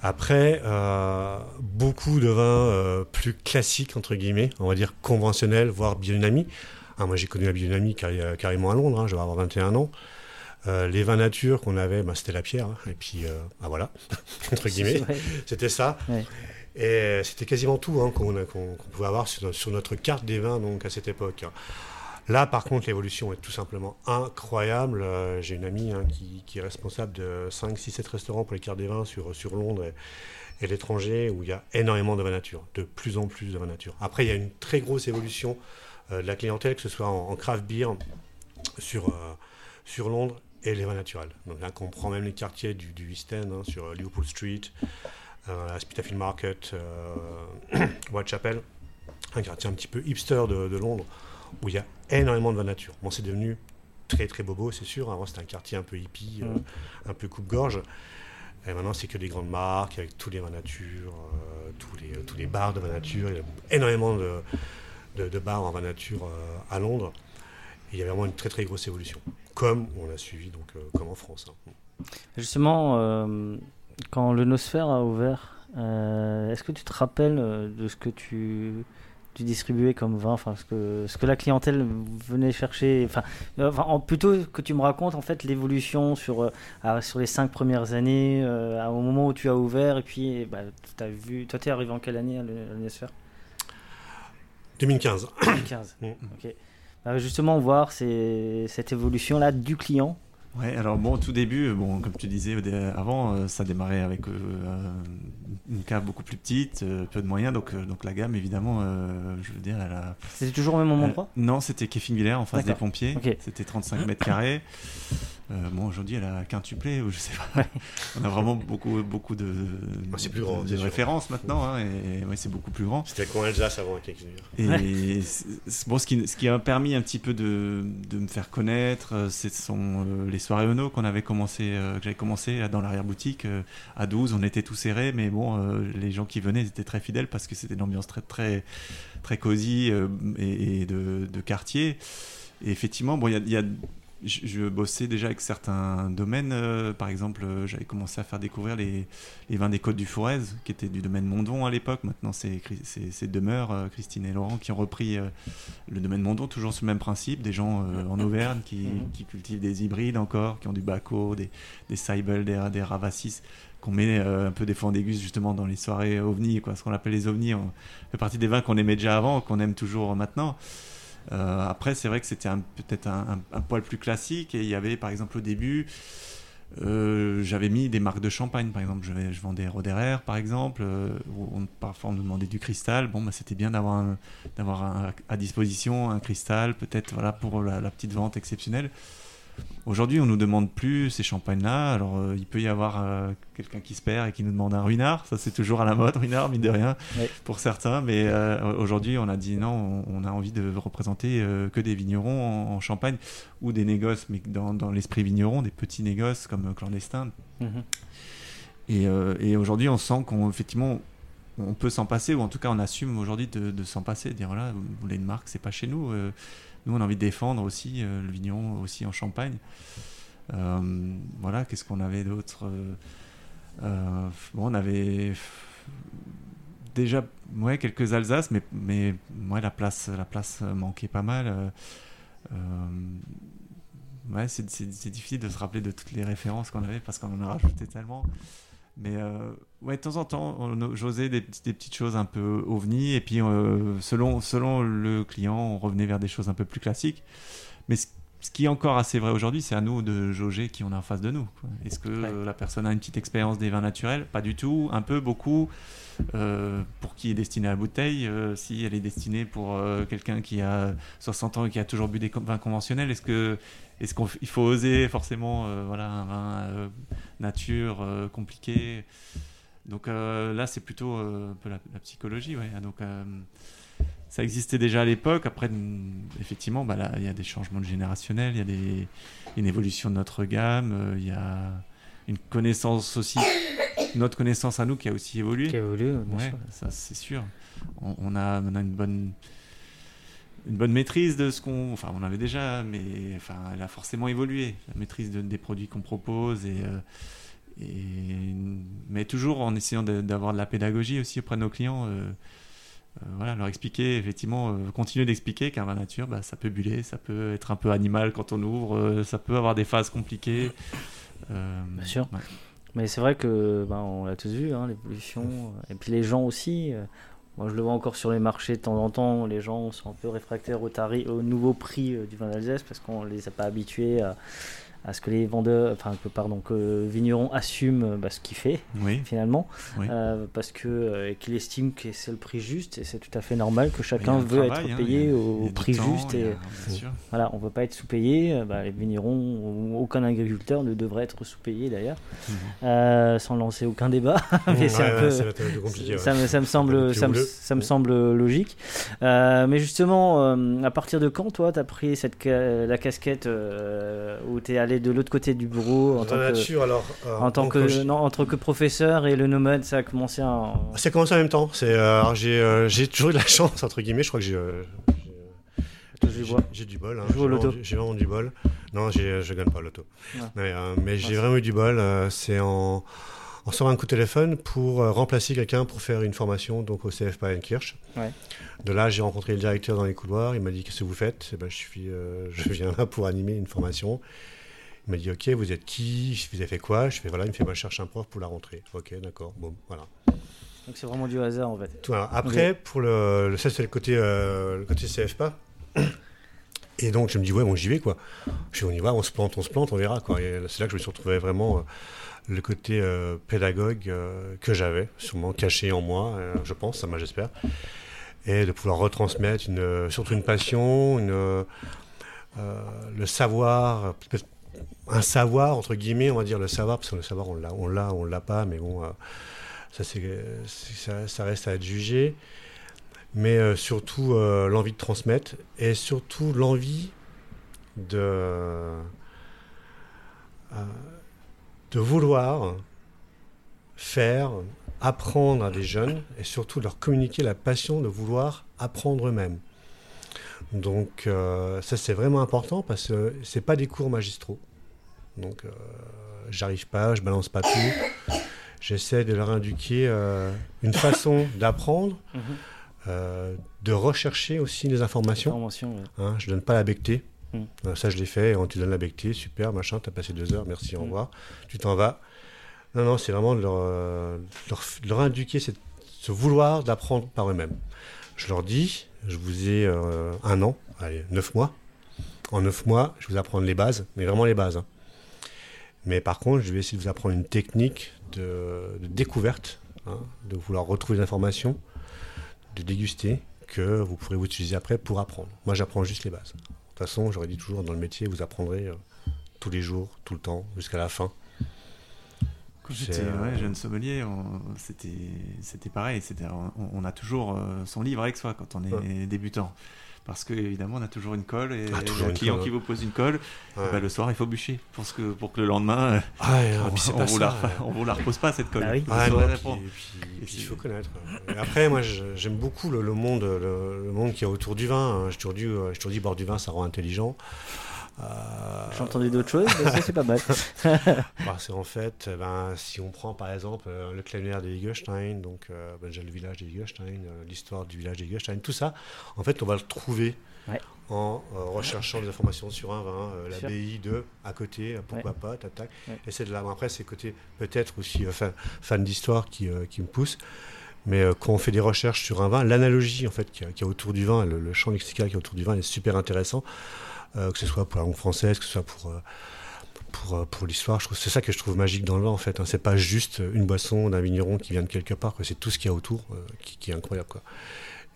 Après, euh, beaucoup de vins euh, plus classiques, entre guillemets, on va dire conventionnels, voire biodynamie. Ah, moi, j'ai connu la biodynamie carré, carrément à Londres, hein, je vais avoir vingt et un ans. Euh, les vins nature qu'on avait, bah, c'était la pierre, hein, et puis, euh, ah voilà, entre guillemets, c'était ça. Ouais. Et c'était quasiment tout hein, qu'on, qu'on, qu'on pouvait avoir sur, sur notre carte des vins donc, à cette époque. Là, par contre, l'évolution est tout simplement incroyable. Euh, j'ai une amie hein, qui, qui est responsable de cinq, six, sept restaurants pour les cartes des vins sur, sur Londres et, et l'étranger, où il y a énormément de vins nature, de plus en plus de vins nature. Après, il y a une très grosse évolution Euh, de la clientèle, que ce soit en, en craft beer sur, euh, sur Londres et les vins naturels. Donc là, qu'on prend même les quartiers du, du East End, hein, sur euh, Liverpool Street, euh, Spitalfields Market, euh, Whitechapel, un quartier un petit peu hipster de, de Londres, où il y a énormément de vins naturels. Bon, c'est devenu très très bobo, c'est sûr. Avant, c'était un quartier un peu hippie, euh, un peu coupe-gorge. Et maintenant, c'est que des grandes marques, avec tous les vins naturels, euh, tous, les, tous les bars de vins naturels, énormément de... De, de bars en vin nature euh, à Londres. Et il y avait vraiment une très très grosse évolution, comme on a suivi donc euh, comme en France. Hein. Justement, euh, quand l'Œnosphère a ouvert, euh, est-ce que tu te rappelles de ce que tu du distribué comme vin, enfin ce que ce que la clientèle venait chercher, enfin, enfin en, plutôt que tu me racontes en fait l'évolution sur euh, sur les cinq premières années, euh, au moment où tu as ouvert, et puis et bah, t'as vu, toi t'es arrivé en quelle année à l'Œnosphère? deux mille quinze deux mille quinze Mmh. Ok. Alors justement voir ces, cette évolution là du client. Ouais, alors bon, au tout début, bon, comme tu disais avant, euh, ça démarrait avec euh, une cave beaucoup plus petite, euh, peu de moyens, donc, euh, donc la gamme, évidemment, euh, je veux dire, elle a... C'était toujours au même moment, quoi ? Non, c'était Kefingwiller, en face D'accord. des pompiers, okay. C'était trente-cinq mètres carrés. Euh, bon, aujourd'hui, elle a quintuplé, ou je sais pas. Ouais. On a vraiment beaucoup, beaucoup de, oh, c'est plus de, grand, de références maintenant, hein, et, et ouais, c'est beaucoup plus grand. C'était le coin Alsace avant Kefingwiller. Et ouais. c'est, bon, ce qui, ce qui a permis un petit peu de, de me faire connaître, ce sont euh, les soirée Ono qu'on avait commencé, euh, que j'avais commencé là, dans l'arrière-boutique euh, à douze, on était tout serré, mais bon, euh, les gens qui venaient étaient très fidèles parce que c'était une ambiance très très très cosy euh, et, et de, de quartier. Et effectivement, bon, il y a, y a je, je bossais déjà avec certains domaines. Euh, par exemple, euh, j'avais commencé à faire découvrir les, les vins des Côtes du Forez, qui étaient du domaine Mondon à l'époque. Maintenant, c'est, c'est, c'est Demeure, euh, Christine et Laurent, qui ont repris euh, le domaine Mondon, toujours sur le même principe. Des gens euh, en Auvergne qui, mm-hmm. qui cultivent des hybrides encore, qui ont du Baco, des, des Seibel, des, des Ravassis, qu'on met euh, un peu des fois en déguste justement dans les soirées ovnis, quoi. Ce qu'on appelle les ovnis, on fait partie des vins qu'on aimait déjà avant, qu'on aime toujours maintenant. Euh, après, c'est vrai que c'était un, peut-être un, un, un poil plus classique, et il y avait par exemple au début, euh, j'avais mis des marques de champagne, par exemple, je, je vendais Roderer par exemple, euh, on, parfois on nous demandait du cristal, bon, bah, c'était bien d'avoir, un, d'avoir un, à disposition un cristal, peut-être voilà, pour la, la petite vente exceptionnelle. Aujourd'hui, on ne nous demande plus ces champagnes-là. Alors, euh, il peut y avoir euh, quelqu'un qui se perd et qui nous demande un ruinard. Ça, c'est toujours à la mode, ruinard, mine de rien, ouais. pour certains. Mais euh, aujourd'hui, on a dit non, on, on a envie de représenter euh, que des vignerons en, en Champagne ou des négoces, mais dans, dans l'esprit vigneron, des petits négoces comme clandestins. Mmh. Et, euh, et aujourd'hui, on sent qu'on, effectivement, on peut s'en passer, ou en tout cas, on assume aujourd'hui de, de s'en passer, de dire voilà, vous voulez une marque, c'est pas chez nous. Euh, Nous, on a envie de défendre aussi euh, le vigneron aussi en Champagne. Euh, voilà, qu'est-ce qu'on avait d'autre ? euh, bon, on avait déjà ouais, quelques Alsaces, mais, mais ouais, la, place, la place manquait pas mal. Euh, ouais, c'est, c'est, c'est difficile de se rappeler de toutes les références qu'on avait parce qu'on en a rajouté tellement. Mais euh, ouais, de temps en temps, on, j'osais des, des petites choses un peu ovni, et puis euh, selon, selon le client, on revenait vers des choses un peu plus classiques. Mais ce, ce qui est encore assez vrai aujourd'hui, c'est à nous de jauger qui on a en face de nous, quoi. Est-ce que ouais. la personne a une petite expérience des vins naturels ? Pas du tout, un peu, beaucoup. Euh, pour qui est destinée à la bouteille, euh, si elle est destinée pour euh, quelqu'un qui a soixante ans et qui a toujours bu des vins conventionnels, est-ce que Est-ce qu'il faut oser forcément euh, voilà, un vin euh, nature euh, compliqué ? Donc euh, là, c'est plutôt euh, un peu la, la psychologie. Ouais. Donc, euh, ça existait déjà à l'époque. Après, effectivement, bah, là, il y a des changements de générationnels, il y a des, une évolution de notre gamme, euh, il y a une connaissance aussi, notre connaissance à nous qui a aussi évolué. Qui a évolué, bien sûr. Ouais, ça, c'est sûr. On, on, a, on a une bonne... une bonne maîtrise de ce qu'on... Enfin, on avait déjà, mais enfin, elle a forcément évolué, la maîtrise de, des produits qu'on propose, et, euh, et, mais toujours en essayant de, d'avoir de la pédagogie aussi auprès de nos clients, euh, euh, voilà, leur expliquer, effectivement, euh, continuer d'expliquer qu'un vin nature, bah, ça peut buller, ça peut être un peu animal quand on ouvre, euh, ça peut avoir des phases compliquées. Euh, Bien sûr. Ouais. Mais c'est vrai que, ben, on l'a tous vu, hein, l'évolution, et puis les gens aussi... Euh... Moi, je le vois encore sur les marchés de temps en temps, les gens sont un peu réfractaires au tarif, au nouveau prix euh, du vin d'Alsace parce qu'on ne les a pas habitués à, à ce que les vendeurs, enfin que pardon, que le vigneron assume bah, ce qu'il fait oui. finalement, oui. Euh, parce que euh, qu'il estime que c'est le prix juste, et c'est tout à fait normal que chacun veut travail, être payé hein, au, a, au prix temps, juste. Et, a, et, voilà, on ne veut pas être sous-payé. Bah, les vignerons, aucun agriculteur ne devrait être sous-payé d'ailleurs, mm-hmm. euh, sans lancer aucun débat. Mais c'est un peu, ça me, ça me semble, ça me, ça me semble logique. Euh, mais justement, euh, à partir de quand toi, t'as pris cette ca- la casquette euh, où t'es allé de l'autre côté du bureau en tant nature, que alors, euh, en tant que non, entre que professeur et le nomade, ça a commencé en... ça a commencé en même temps, c'est euh, alors j'ai euh, j'ai toujours eu de la chance entre guillemets, je crois que j'ai euh, j'ai, j'ai, j'ai, j'ai du bol hein. j'ai, vraiment, j'ai vraiment du bol non j'ai, je gagne pas l'auto ouais. mais, euh, mais j'ai vraiment eu du bol euh, c'est en on sort un coup de téléphone pour remplacer quelqu'un pour faire une formation donc au C F P A Illkirch. Ouais. De là, j'ai rencontré le directeur dans les couloirs. Il m'a dit « Qu'est-ce que vous faites ?» Eh ben, je, suis, euh, je viens là pour animer une formation. Il m'a dit « Ok, vous êtes qui? Vous avez fait quoi ?» Je fais « Voilà, il me fait bah, « Je cherche un prof pour la rentrée. » Ok, d'accord. Bon, voilà. Donc c'est vraiment du hasard en fait. Voilà. Après, okay. pour le, le, ça c'est le côté, euh, le côté C F P A. Et donc je me dis ouais bon j'y vais quoi. Je dis on y va, on se plante, on se plante, on verra quoi. Et c'est là que je me suis retrouvé vraiment euh, le côté euh, pédagogue euh, que j'avais, sûrement caché en moi, euh, je pense, ça m'a j'espère. Et de pouvoir retransmettre une, surtout une passion, une, euh, le savoir, un savoir entre guillemets, on va dire le savoir parce que le savoir on l'a, on l'a, on l'a pas, mais bon. Euh, Ça, c'est, ça, ça reste à être jugé, mais euh, surtout euh, l'envie de transmettre et surtout l'envie de, euh, de vouloir faire, apprendre à des jeunes et surtout leur communiquer la passion de vouloir apprendre eux-mêmes. Donc euh, ça c'est vraiment important parce que c'est pas des cours magistraux. Donc euh, j'arrive pas, je balance pas tout. J'essaie de leur indiquer euh, une façon d'apprendre, mmh. euh, de rechercher aussi les informations. Les informations ouais. Hein, je ne donne pas la bectée. Mmh. Euh, ça, je l'ai fait. On te donne la bectée, super, machin, tu as passé deux heures, merci, mmh. au revoir. Tu t'en vas. Non, non, c'est vraiment de leur, euh, leur, leur indiquer cette, ce vouloir d'apprendre par eux-mêmes. Je leur dis, je vous ai euh, un an, allez, neuf mois. En neuf mois, je vais vous apprendre les bases, mais vraiment les bases. Hein. Mais par contre, je vais essayer de vous apprendre une technique de, de découverte, hein, de vouloir retrouver des informations, de déguster, que vous pourrez vous utiliser après pour apprendre. Moi, j'apprends juste les bases. De toute façon, j'aurais dit toujours, dans le métier, vous apprendrez euh, tous les jours, tout le temps, jusqu'à la fin. Quand j'étais euh, ouais, jeune sommelier, on, c'était, c'était pareil. C'était, on, on a toujours euh, son livre avec soi quand on est ouais. débutant. Parce que évidemment on a toujours une colle et ah, toujours un client colle. Qui vous pose une colle, ouais. bah, le soir il faut bûcher pour, ce que, pour que le lendemain ah, et on, puis on, on, vous ça, la, on vous la repose pas cette colle. Ah, oui. ah, non, puis, et puis, et puis, il faut connaître. Et après moi j'aime beaucoup le, le monde le, le monde qui est autour du vin. Je toujours dis boire du vin ça rend intelligent. Euh... J'ai entendu d'autres choses, mais ça c'est pas mal. Parce qu'en fait, ben, si on prend par exemple euh, le clavier de Liechtenstein, donc euh, ben, j'ai le village de Liechtenstein, euh, l'histoire du village de Liechtenstein, tout ça, en fait on va le trouver ouais. en euh, recherchant des informations sur un vin, euh, l'abbaye de, à côté, pourquoi ouais. pas, tac tac. Ouais. Et c'est de là. Bon, après, c'est côté peut-être aussi euh, fan, fan d'histoire qui, euh, qui me pousse. Mais euh, quand on fait des recherches sur un vin, l'analogie en fait qu'il y a autour du vin, le, le champ lexical qu'il y a autour du vin est super intéressant. Euh, que ce soit pour la langue française, que ce soit pour, euh, pour, euh, pour l'histoire. Je trouve, c'est ça que je trouve magique dans le vin, en fait. Hein. C'est pas juste une boisson d'un vigneron qui vient de quelque part, quoi. C'est tout ce qu'il y a autour euh, qui, qui est incroyable, quoi.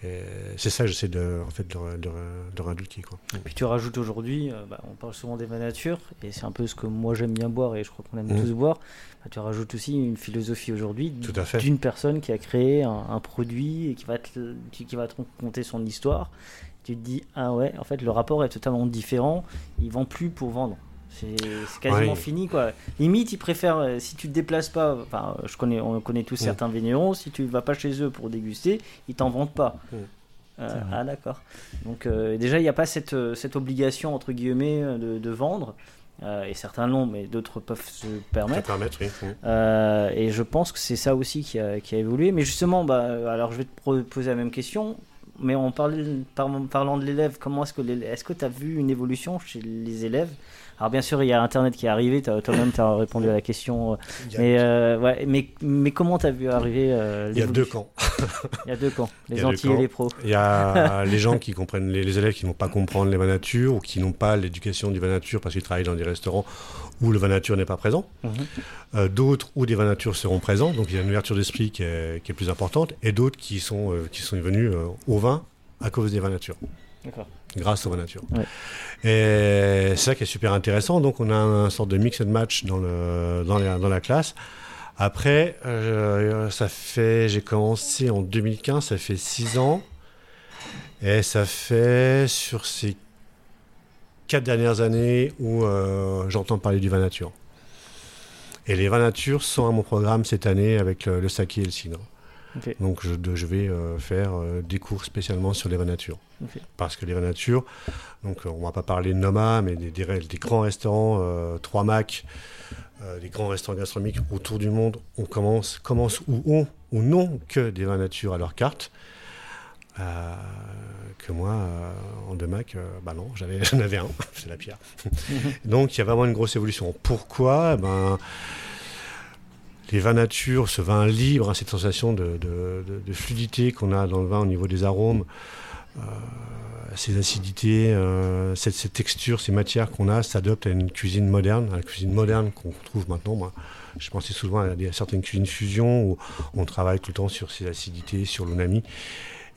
Et c'est ça que j'essaie de, en fait, de, de, de réindiquer, quoi. Et puis tu rajoutes aujourd'hui, euh, bah, on parle souvent des vins nature, et c'est un peu ce que moi j'aime bien boire, et je crois qu'on aime mmh. tous boire. Bah, tu rajoutes aussi une philosophie aujourd'hui d'une personne qui a créé un, un produit et qui va, te, qui va te raconter son histoire. Tu te dis, ah ouais, en fait, le rapport est totalement différent. Ils ne vendent plus pour vendre. C'est, c'est quasiment ouais. fini, quoi. Limite, ils préfèrent, si tu ne te déplaces pas, enfin, je connais, on connaît tous ouais. certains vignerons, si tu ne vas pas chez eux pour déguster, ils ne t'en vendent pas. Ouais. Euh, ah, d'accord. Donc, euh, déjà, il n'y a pas cette, cette obligation, entre guillemets, de, de vendre. Euh, et certains l'ont, mais d'autres peuvent se permettre. permettre oui. euh, et je pense que c'est ça aussi qui a, qui a évolué. Mais justement, bah, alors je vais te poser la même question. Mais en parlant de l'élève, comment est-ce que est-ce que tu as vu une évolution chez les élèves? Alors bien sûr, il y a Internet qui est arrivé, toi-même tu as répondu à la question, mais, euh, ouais, mais, mais comment tu as vu arriver euh, l'évolution? Il y a deux camps. Il y a deux camps, les anti et les pros. Il y a les gens qui comprennent, les, les élèves qui ne vont pas comprendre les vins nature ou qui n'ont pas l'éducation du vin nature parce qu'ils travaillent dans des restaurants où le vin nature n'est pas présent. Mm-hmm. Euh, d'autres où des vins nature seront présents, donc il y a une ouverture d'esprit qui est, qui est plus importante, et d'autres qui sont, euh, qui sont venus euh, au vin à cause des vins nature. D'accord. Grâce au vin nature. Ouais. Et c'est ça qui est super intéressant. Donc on a un sorte de mix and match dans, le, dans, la, dans la classe. Après, euh, ça fait, j'ai commencé en deux mille quinze, ça fait six ans. Et ça fait sur ces quatre dernières années où euh, j'entends parler du vin nature. Et les vins nature sont à mon programme cette année avec le, le saké et le cidre. Okay. Donc je, je vais euh, faire euh, des cours spécialement sur les vins nature. Okay. Parce que les vins nature, donc, on ne va pas parler de Noma, mais des, des, des grands restaurants, euh, trois Mac, euh, les grands restaurants gastronomiques autour du monde, on commence, commence ou ont ou n'ont que des vins nature à leur carte. Euh, que moi, euh, en Demac, euh, bah non, j'avais, j'en avais un, c'est la pierre. Donc il y a vraiment une grosse évolution. Pourquoi ? Ben, les vins nature, ce vin libre, hein, cette sensation de, de, de, de fluidité qu'on a dans le vin au niveau des arômes, euh, ces acidités, euh, cette, cette texture, ces matières qu'on a s'adoptent à une cuisine moderne, à la cuisine moderne qu'on retrouve maintenant. Moi, je pensais souvent à, des, à certaines cuisines fusion où on travaille tout le temps sur ces acidités, sur l'onami.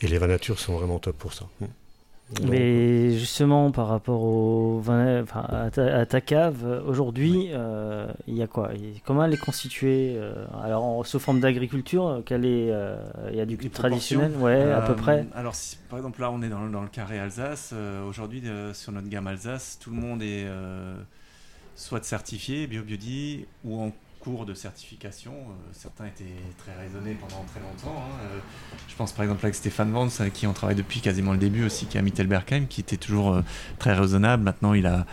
Et les vins nature sont vraiment top pour ça. Donc, mais justement, par rapport au vin, enfin, à, ta, à ta cave, aujourd'hui, oui. euh, il y a quoi ? Comment elle est constituée ? Alors, en, sous forme d'agriculture, quelle est, euh, il y a du traditionnel, ouais, euh, à peu près. Alors, si, par exemple, là, on est dans, dans le carré Alsace. Euh, aujourd'hui, euh, sur notre gamme Alsace, tout le monde est euh, soit certifié, bio-biodi, ou en cours de certification, euh, certains étaient très raisonnés pendant très longtemps. Hein. Euh, je pense par exemple avec Stéphane Vance, avec qui on travaille depuis quasiment le début aussi, qui est à Mittelbergheim, qui était toujours euh, très raisonnable. Maintenant, il a,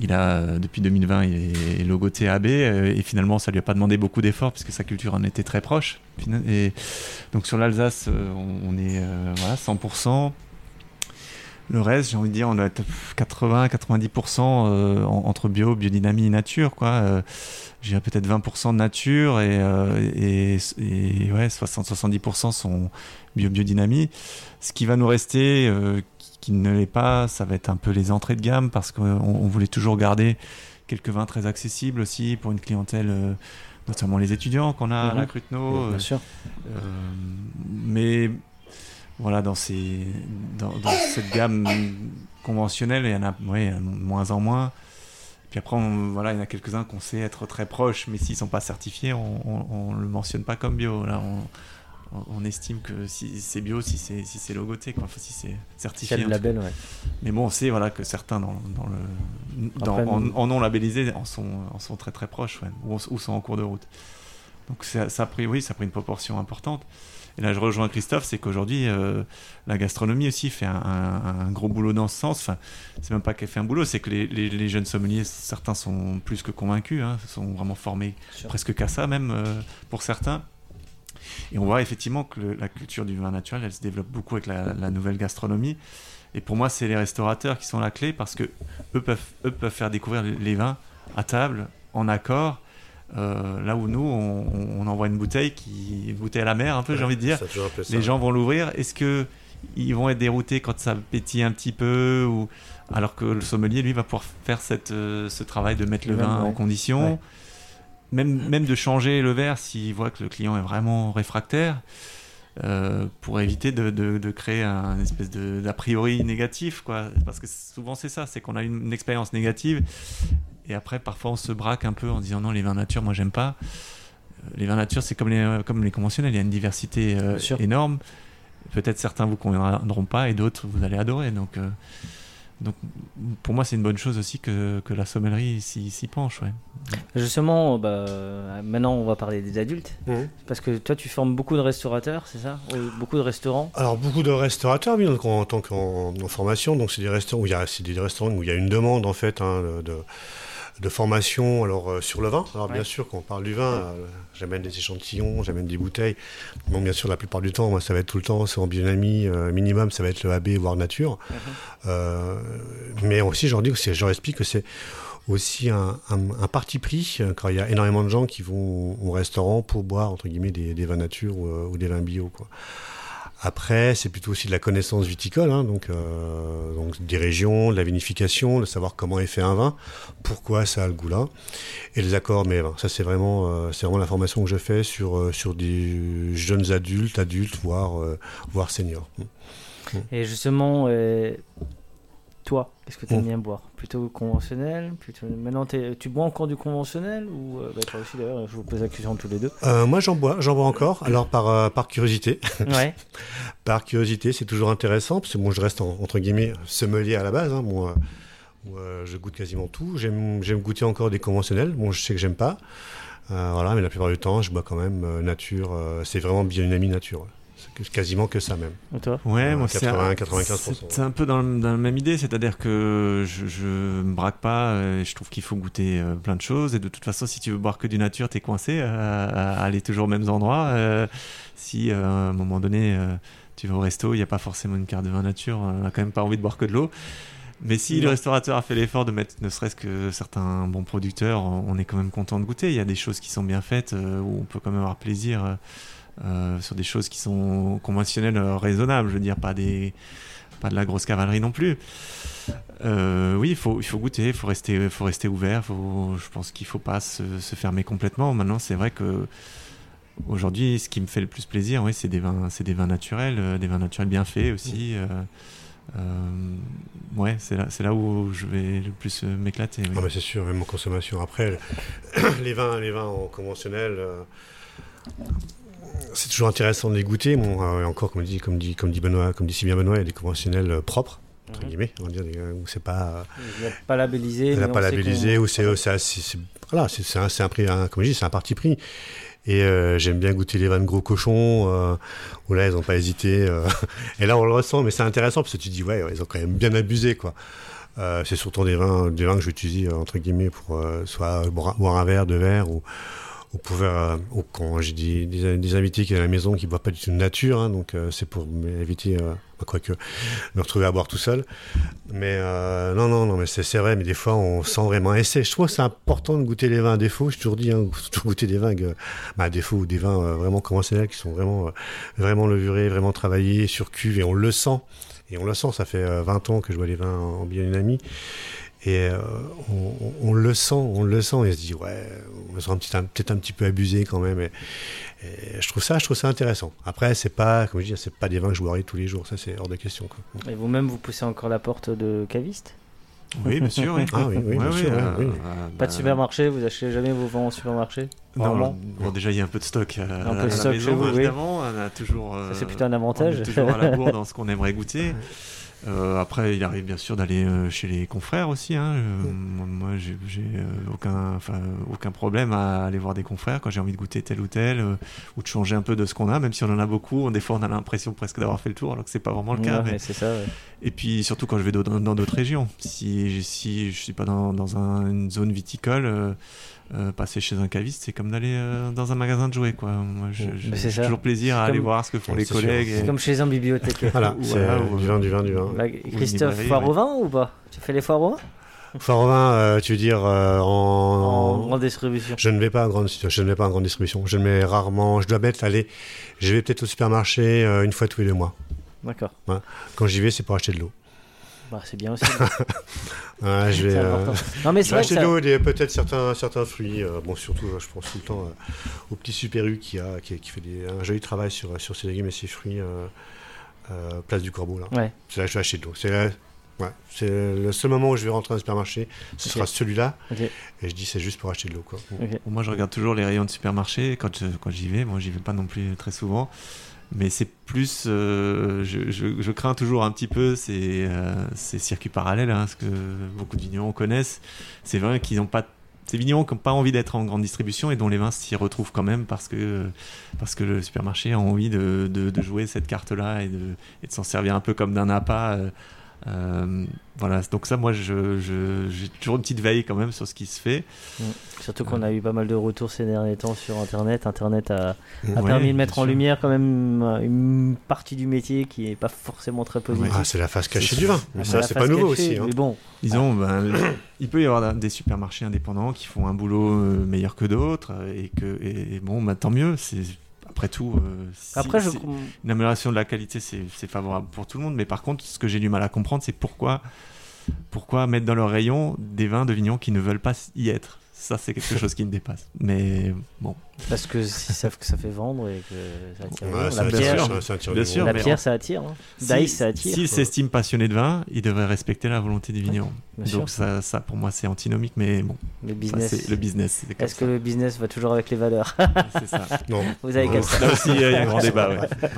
il a euh, depuis deux mille vingt, il est logoté A B euh, et finalement, ça lui a pas demandé beaucoup d'efforts parce que sa culture en était très proche. Et donc sur l'Alsace, euh, on, on est euh, voilà cent pour cent. Le reste, j'ai envie de dire, on a quatre-vingts à quatre-vingt-dix pour cent euh, entre bio, biodynamie et nature, quoi. Euh, j'ai peut-être vingt pour cent de nature et, euh, et, et ouais, soixante à soixante-dix pour cent sont bio, biodynamie. Ce qui va nous rester, euh, qui, qui ne l'est pas, ça va être un peu les entrées de gamme parce qu'on on voulait toujours garder quelques vins très accessibles aussi pour une clientèle, euh, notamment les étudiants qu'on a mmh. à la Krutenau. Bien sûr. Euh, mais... Voilà, dans, ces, dans, dans cette gamme conventionnelle, il y en a, ouais, moins en moins. Puis après, on, voilà, il y en a quelques-uns qu'on sait être très proches, mais s'ils ne sont pas certifiés, on ne le mentionne pas comme bio. Là, on, on estime que si c'est bio, si c'est, si c'est logoté, quoi, si c'est certifié. C'est le label, ouais. Mais bon, on sait voilà, que certains dans, dans le, dans, après, en, en non labellisé en sont, en sont très très proches, ouais, ou, ou sont en cours de route. Donc ça, ça, a pris, oui, ça a pris une proportion importante. Et là, je rejoins Christophe, c'est qu'aujourd'hui, euh, la gastronomie aussi fait un, un, un gros boulot dans ce sens. Enfin, c'est même pas qu'elle fait un boulot, c'est que les, les, les jeunes sommeliers, certains sont plus que convaincus, hein, sont vraiment formés sure. presque qu'à ça même, euh, pour certains. Et on voit effectivement que le, la culture du vin naturel, elle se développe beaucoup avec la, la nouvelle gastronomie. Et pour moi, c'est les restaurateurs qui sont la clé parce que eux peuvent, eux peuvent faire découvrir les vins à table, en accord. Euh, là où nous on, on envoie une bouteille qui une bouteille à la mer un peu, ouais, j'ai envie de dire, les ça. gens vont l'ouvrir, est-ce que ils vont être déroutés quand ça pétille un petit peu ou... alors que le sommelier lui va pouvoir faire cette, euh, ce travail de mettre le, le vin, vin en ouais. condition ouais. même, même de changer le verre s'il voit que le client est vraiment réfractaire, euh, pour éviter de, de, de créer un espèce de, d'a priori négatif, quoi. Parce que souvent c'est ça, c'est qu'on a une, une expérience négative. Et après, parfois, on se braque un peu en disant non, les vins nature, moi, j'aime pas. Les vins nature, c'est comme les, comme les conventionnels, il y a une diversité euh, énorme. Peut-être certains vous conviendront pas et d'autres vous allez adorer. Donc, euh, donc pour moi, c'est une bonne chose aussi que, que la sommellerie s'y, s'y penche. Ouais. Justement, bah, maintenant, on va parler des adultes. Mmh. Parce que toi, tu formes beaucoup de restaurateurs, c'est ça ? Beaucoup de restaurants ? Alors, beaucoup de restaurateurs, oui, donc, en, en tant qu'en en formation. Donc, c'est des restaurants où il y a, c'est des restaurants où il y a une demande, en fait, hein, de. de formation alors, euh, sur le vin. Alors ouais. bien sûr, quand on parle du vin, euh, j'amène des échantillons, j'amène des bouteilles. Bon, bien sûr, la plupart du temps, moi, ça va être tout le temps, c'est en biodynamie, euh, minimum, ça va être le A B, voire nature. Mm-hmm. Euh, mais aussi, j'en dis, je leur explique que c'est aussi un, un, un parti pris, quand il y a énormément de gens qui vont au restaurant pour boire, entre guillemets, des, des vins nature ou, ou des vins bio, quoi. Après, c'est plutôt aussi de la connaissance viticole, hein, donc, euh, donc des régions, de la vinification, de savoir comment est fait un vin, pourquoi ça a le goût là, et les accords. Mais ben, ça, c'est vraiment, euh, c'est vraiment la formation que je fais sur, euh, sur des jeunes adultes, adultes, voire, euh, voire seniors. Et justement, euh, toi, qu'est-ce que tu aimes bien boire ? Plutôt conventionnel, plutôt... Maintenant, tu bois encore du conventionnel ou bah, toi aussi d'ailleurs, je vous pose la question tous les deux. Euh, moi, j'en bois, j'en bois encore. Alors par euh, par curiosité, ouais. par curiosité, c'est toujours intéressant parce que bon, je reste en, entre guillemets sommelier à la base. Hein, moi, euh, je goûte quasiment tout. J'aime, j'aime goûter encore des conventionnels. Bon, je sais que j'aime pas. Euh, voilà, mais la plupart du temps, je bois quand même euh, nature. Euh, c'est vraiment biodynamie nature. C'est quasiment que ça même. Et toi ? Ouais, euh, moi quatre-vingts, c'est, quatre-vingt-quinze pour cent. C'est un peu dans, dans la même idée, c'est-à-dire que je ne me braque pas, et je trouve qu'il faut goûter euh, plein de choses, et de toute façon, si tu veux boire que du nature, tu es coincé euh, à aller toujours aux mêmes endroits. Euh, si euh, à un moment donné, euh, tu vas au resto, il n'y a pas forcément une carte de vin nature, on n'a quand même pas envie de boire que de l'eau. Mais si le restaurateur a fait l'effort de mettre ne serait-ce que certains bons producteurs, on est quand même content de goûter. Il y a des choses qui sont bien faites, euh, où on peut quand même avoir plaisir euh, sur des choses qui sont conventionnelles, euh, raisonnables. Je veux dire, pas, des, pas de la grosse cavalerie non plus. Euh, oui, il faut, il faut goûter, il faut rester, faut rester ouvert. Faut, je pense qu'il ne faut pas se, se fermer complètement. Maintenant, c'est vrai que aujourd'hui, ce qui me fait le plus plaisir, oui, c'est des vins, c'est des vins naturels, euh, des vins naturels bien faits aussi. Euh, Euh, ouais, c'est là, c'est là où je vais le plus m'éclater. Oui. Ah bah c'est sûr, même en consommation. Après, les vins, les vins en conventionnel, euh, c'est toujours intéressant de les goûter. Bon, euh, encore, comme dit, comme dit, comme dit Benoît, comme dit si bien Benoît, il y a des conventionnels euh, propres. Entre guillemets, on va dire, où c'est pas euh, pas labellisé, on pas labellisé, où c'est euh, c'est, assez, c'est voilà, c'est, c'est, un, c'est un prix, un, comme je dis, c'est un parti pris. Et euh, j'aime bien goûter les vins de gros cochons, euh, où là ils n'ont pas hésité. Euh, et là on le ressent, mais c'est intéressant parce que tu dis ouais, ouais ils ont quand même bien abusé quoi. Euh, c'est surtout des vins, des vins que j'utilise entre guillemets pour euh, soit boire, boire un verre, deux verres ou. Ou pour euh, ou quand j'ai des, des, des invités qui sont à la maison qui ne boivent pas du tout de nature, hein, donc euh, c'est pour éviter, euh, quoique, de me retrouver à boire tout seul. Mais euh, non, non, non, mais c'est, c'est vrai, mais des fois on sent vraiment. Et c'est, je trouve que c'est important de goûter les vins à défaut, j'ai toujours dit, hein, goûter des vins euh, bah, à défaut ou des vins euh, vraiment conventionnels qui sont vraiment, euh, vraiment levurés, vraiment travaillés, sur cuve, et on le sent. Et on le sent, ça fait euh, vingt ans que je bois les vins en, en biodynamie. Et euh, on, on le sent, on le sent, et on se dit, ouais, on se rend petit, un, peut-être un petit peu abusé quand même. Et, et je, trouve ça, je trouve ça intéressant. Après, c'est pas, comme je dis, c'est pas des vins que je boirais tous les jours, ça c'est hors de question. Quoi. Et vous-même, vous poussez encore la porte de caviste ? Oui, bien sûr. Oui. Ah, oui, oui, ouais, bien oui, sûr euh, oui. Euh, pas de supermarché, vous achetez jamais vos vins en supermarché ? Non, non. Bon, déjà il y a un peu de stock. Euh, un peu de stock chez vous, évidemment. Oui. On a toujours. Euh, ça, c'est plutôt un avantage. On est toujours à la bourre dans ce qu'on aimerait goûter. Euh, après, il arrive bien sûr d'aller euh, chez les confrères aussi. Hein. Euh, ouais. Moi, j'ai, j'ai euh, aucun, aucun problème à aller voir des confrères quand j'ai envie de goûter tel ou tel, euh, ou de changer un peu de ce qu'on a, même si on en a beaucoup. Des fois, on a l'impression presque d'avoir fait le tour, alors que c'est pas vraiment le ouais, cas. Mais... Mais c'est ça, ouais. Et puis, surtout quand je vais dans, dans d'autres régions. Si, si je suis pas dans, dans un, une zone viticole, euh, euh, passer chez un caviste, c'est comme d'aller euh, dans un magasin de jouets, quoi. Moi, je, je, j'ai ça. toujours plaisir c'est à comme... aller voir ce que font ouais, les collègues. Et... C'est comme chez un bibliothécaire. Voilà, ou, c'est euh, du vin, du vin, du vin. Bah, Christophe, oui, foire oui. au vin ou pas ? Tu fais les foires au vin ? Foire au vin, euh, tu veux dire euh, en... en grande distribution. Je ne vais pas en grande distribution. Je ne vais pas en grande distribution. Je mets rarement. Je dois mettre. Allez, je vais peut-être au supermarché euh, une fois tous les deux mois. D'accord. Ouais. Quand j'y vais, c'est pour acheter de l'eau. Bah, c'est bien aussi. ouais, je vais euh... non, mais c'est vrai que ça... l'eau et peut-être certains, certains fruits. Euh, bon, surtout, je pense tout le temps euh, au petit Super U qui, a, qui, qui fait des, un joli travail sur, sur ses légumes et ses fruits. Euh... Euh, place du Corbeau là. Ouais. C'est là que je vais acheter de l'eau. C'est, là... ouais. c'est le seul moment où je vais rentrer dans un supermarché, ce okay. sera celui-là. Okay. Et je dis c'est juste pour acheter de l'eau quoi. Okay. Moi je regarde toujours les rayons de supermarché quand, je... quand j'y vais. Moi j'y vais pas non plus très souvent. Mais c'est plus, euh, je, je, je crains toujours un petit peu ces, euh, ces circuits parallèles, hein, ce que beaucoup de vignerons connaissent. C'est vrai qu'ils n'ont pas Ces vignerons qui n'ont pas envie d'être en grande distribution et dont les vins s'y retrouvent quand même parce que, parce que le supermarché a envie de, de, de jouer cette carte-là et de, et de s'en servir un peu comme d'un appât. Euh, voilà, donc ça, moi, je, je, j'ai toujours une petite veille quand même sur ce qui se fait. Mmh. Surtout qu'on euh, a eu pas mal de retours ces derniers temps sur Internet. Internet a, a ouais, permis de mettre en lumière quand même une partie du métier qui n'est pas forcément très positive. Ah, c'est la face cachée c'est du vin, mais ça, c'est pas nouveau cachée, aussi. Hein. Mais bon, disons, ben, il peut y avoir des supermarchés indépendants qui font un boulot meilleur que d'autres, et que, et, et bon, bah, tant mieux. C'est Après tout, euh, si, Après, je... une amélioration de la qualité, c'est, c'est favorable pour tout le monde. Mais par contre, ce que j'ai du mal à comprendre, c'est pourquoi, pourquoi mettre dans leur rayon des vins de vignerons qui ne veulent pas y être. Ça, c'est quelque chose qui me dépasse. Mais bon. Parce que s'ils savent que ça fait vendre et que ça attire. Ouais, ça la attire, pierre, ça, ça attire bien sûr, la pierre en... ça attire. Hein. Si, Dice, ça attire. S'ils s'estiment passionnés de vin, ils devraient respecter la volonté du vigneron. Okay. Donc ça, ça, pour moi, c'est antinomique, mais bon. Le business. Ça, c'est le business c'est Est-ce ça. Que le business va toujours avec les valeurs ? C'est ça. Non. Vous avez quatre. Là aussi, il y a un grand débat. Ouais. Ouais.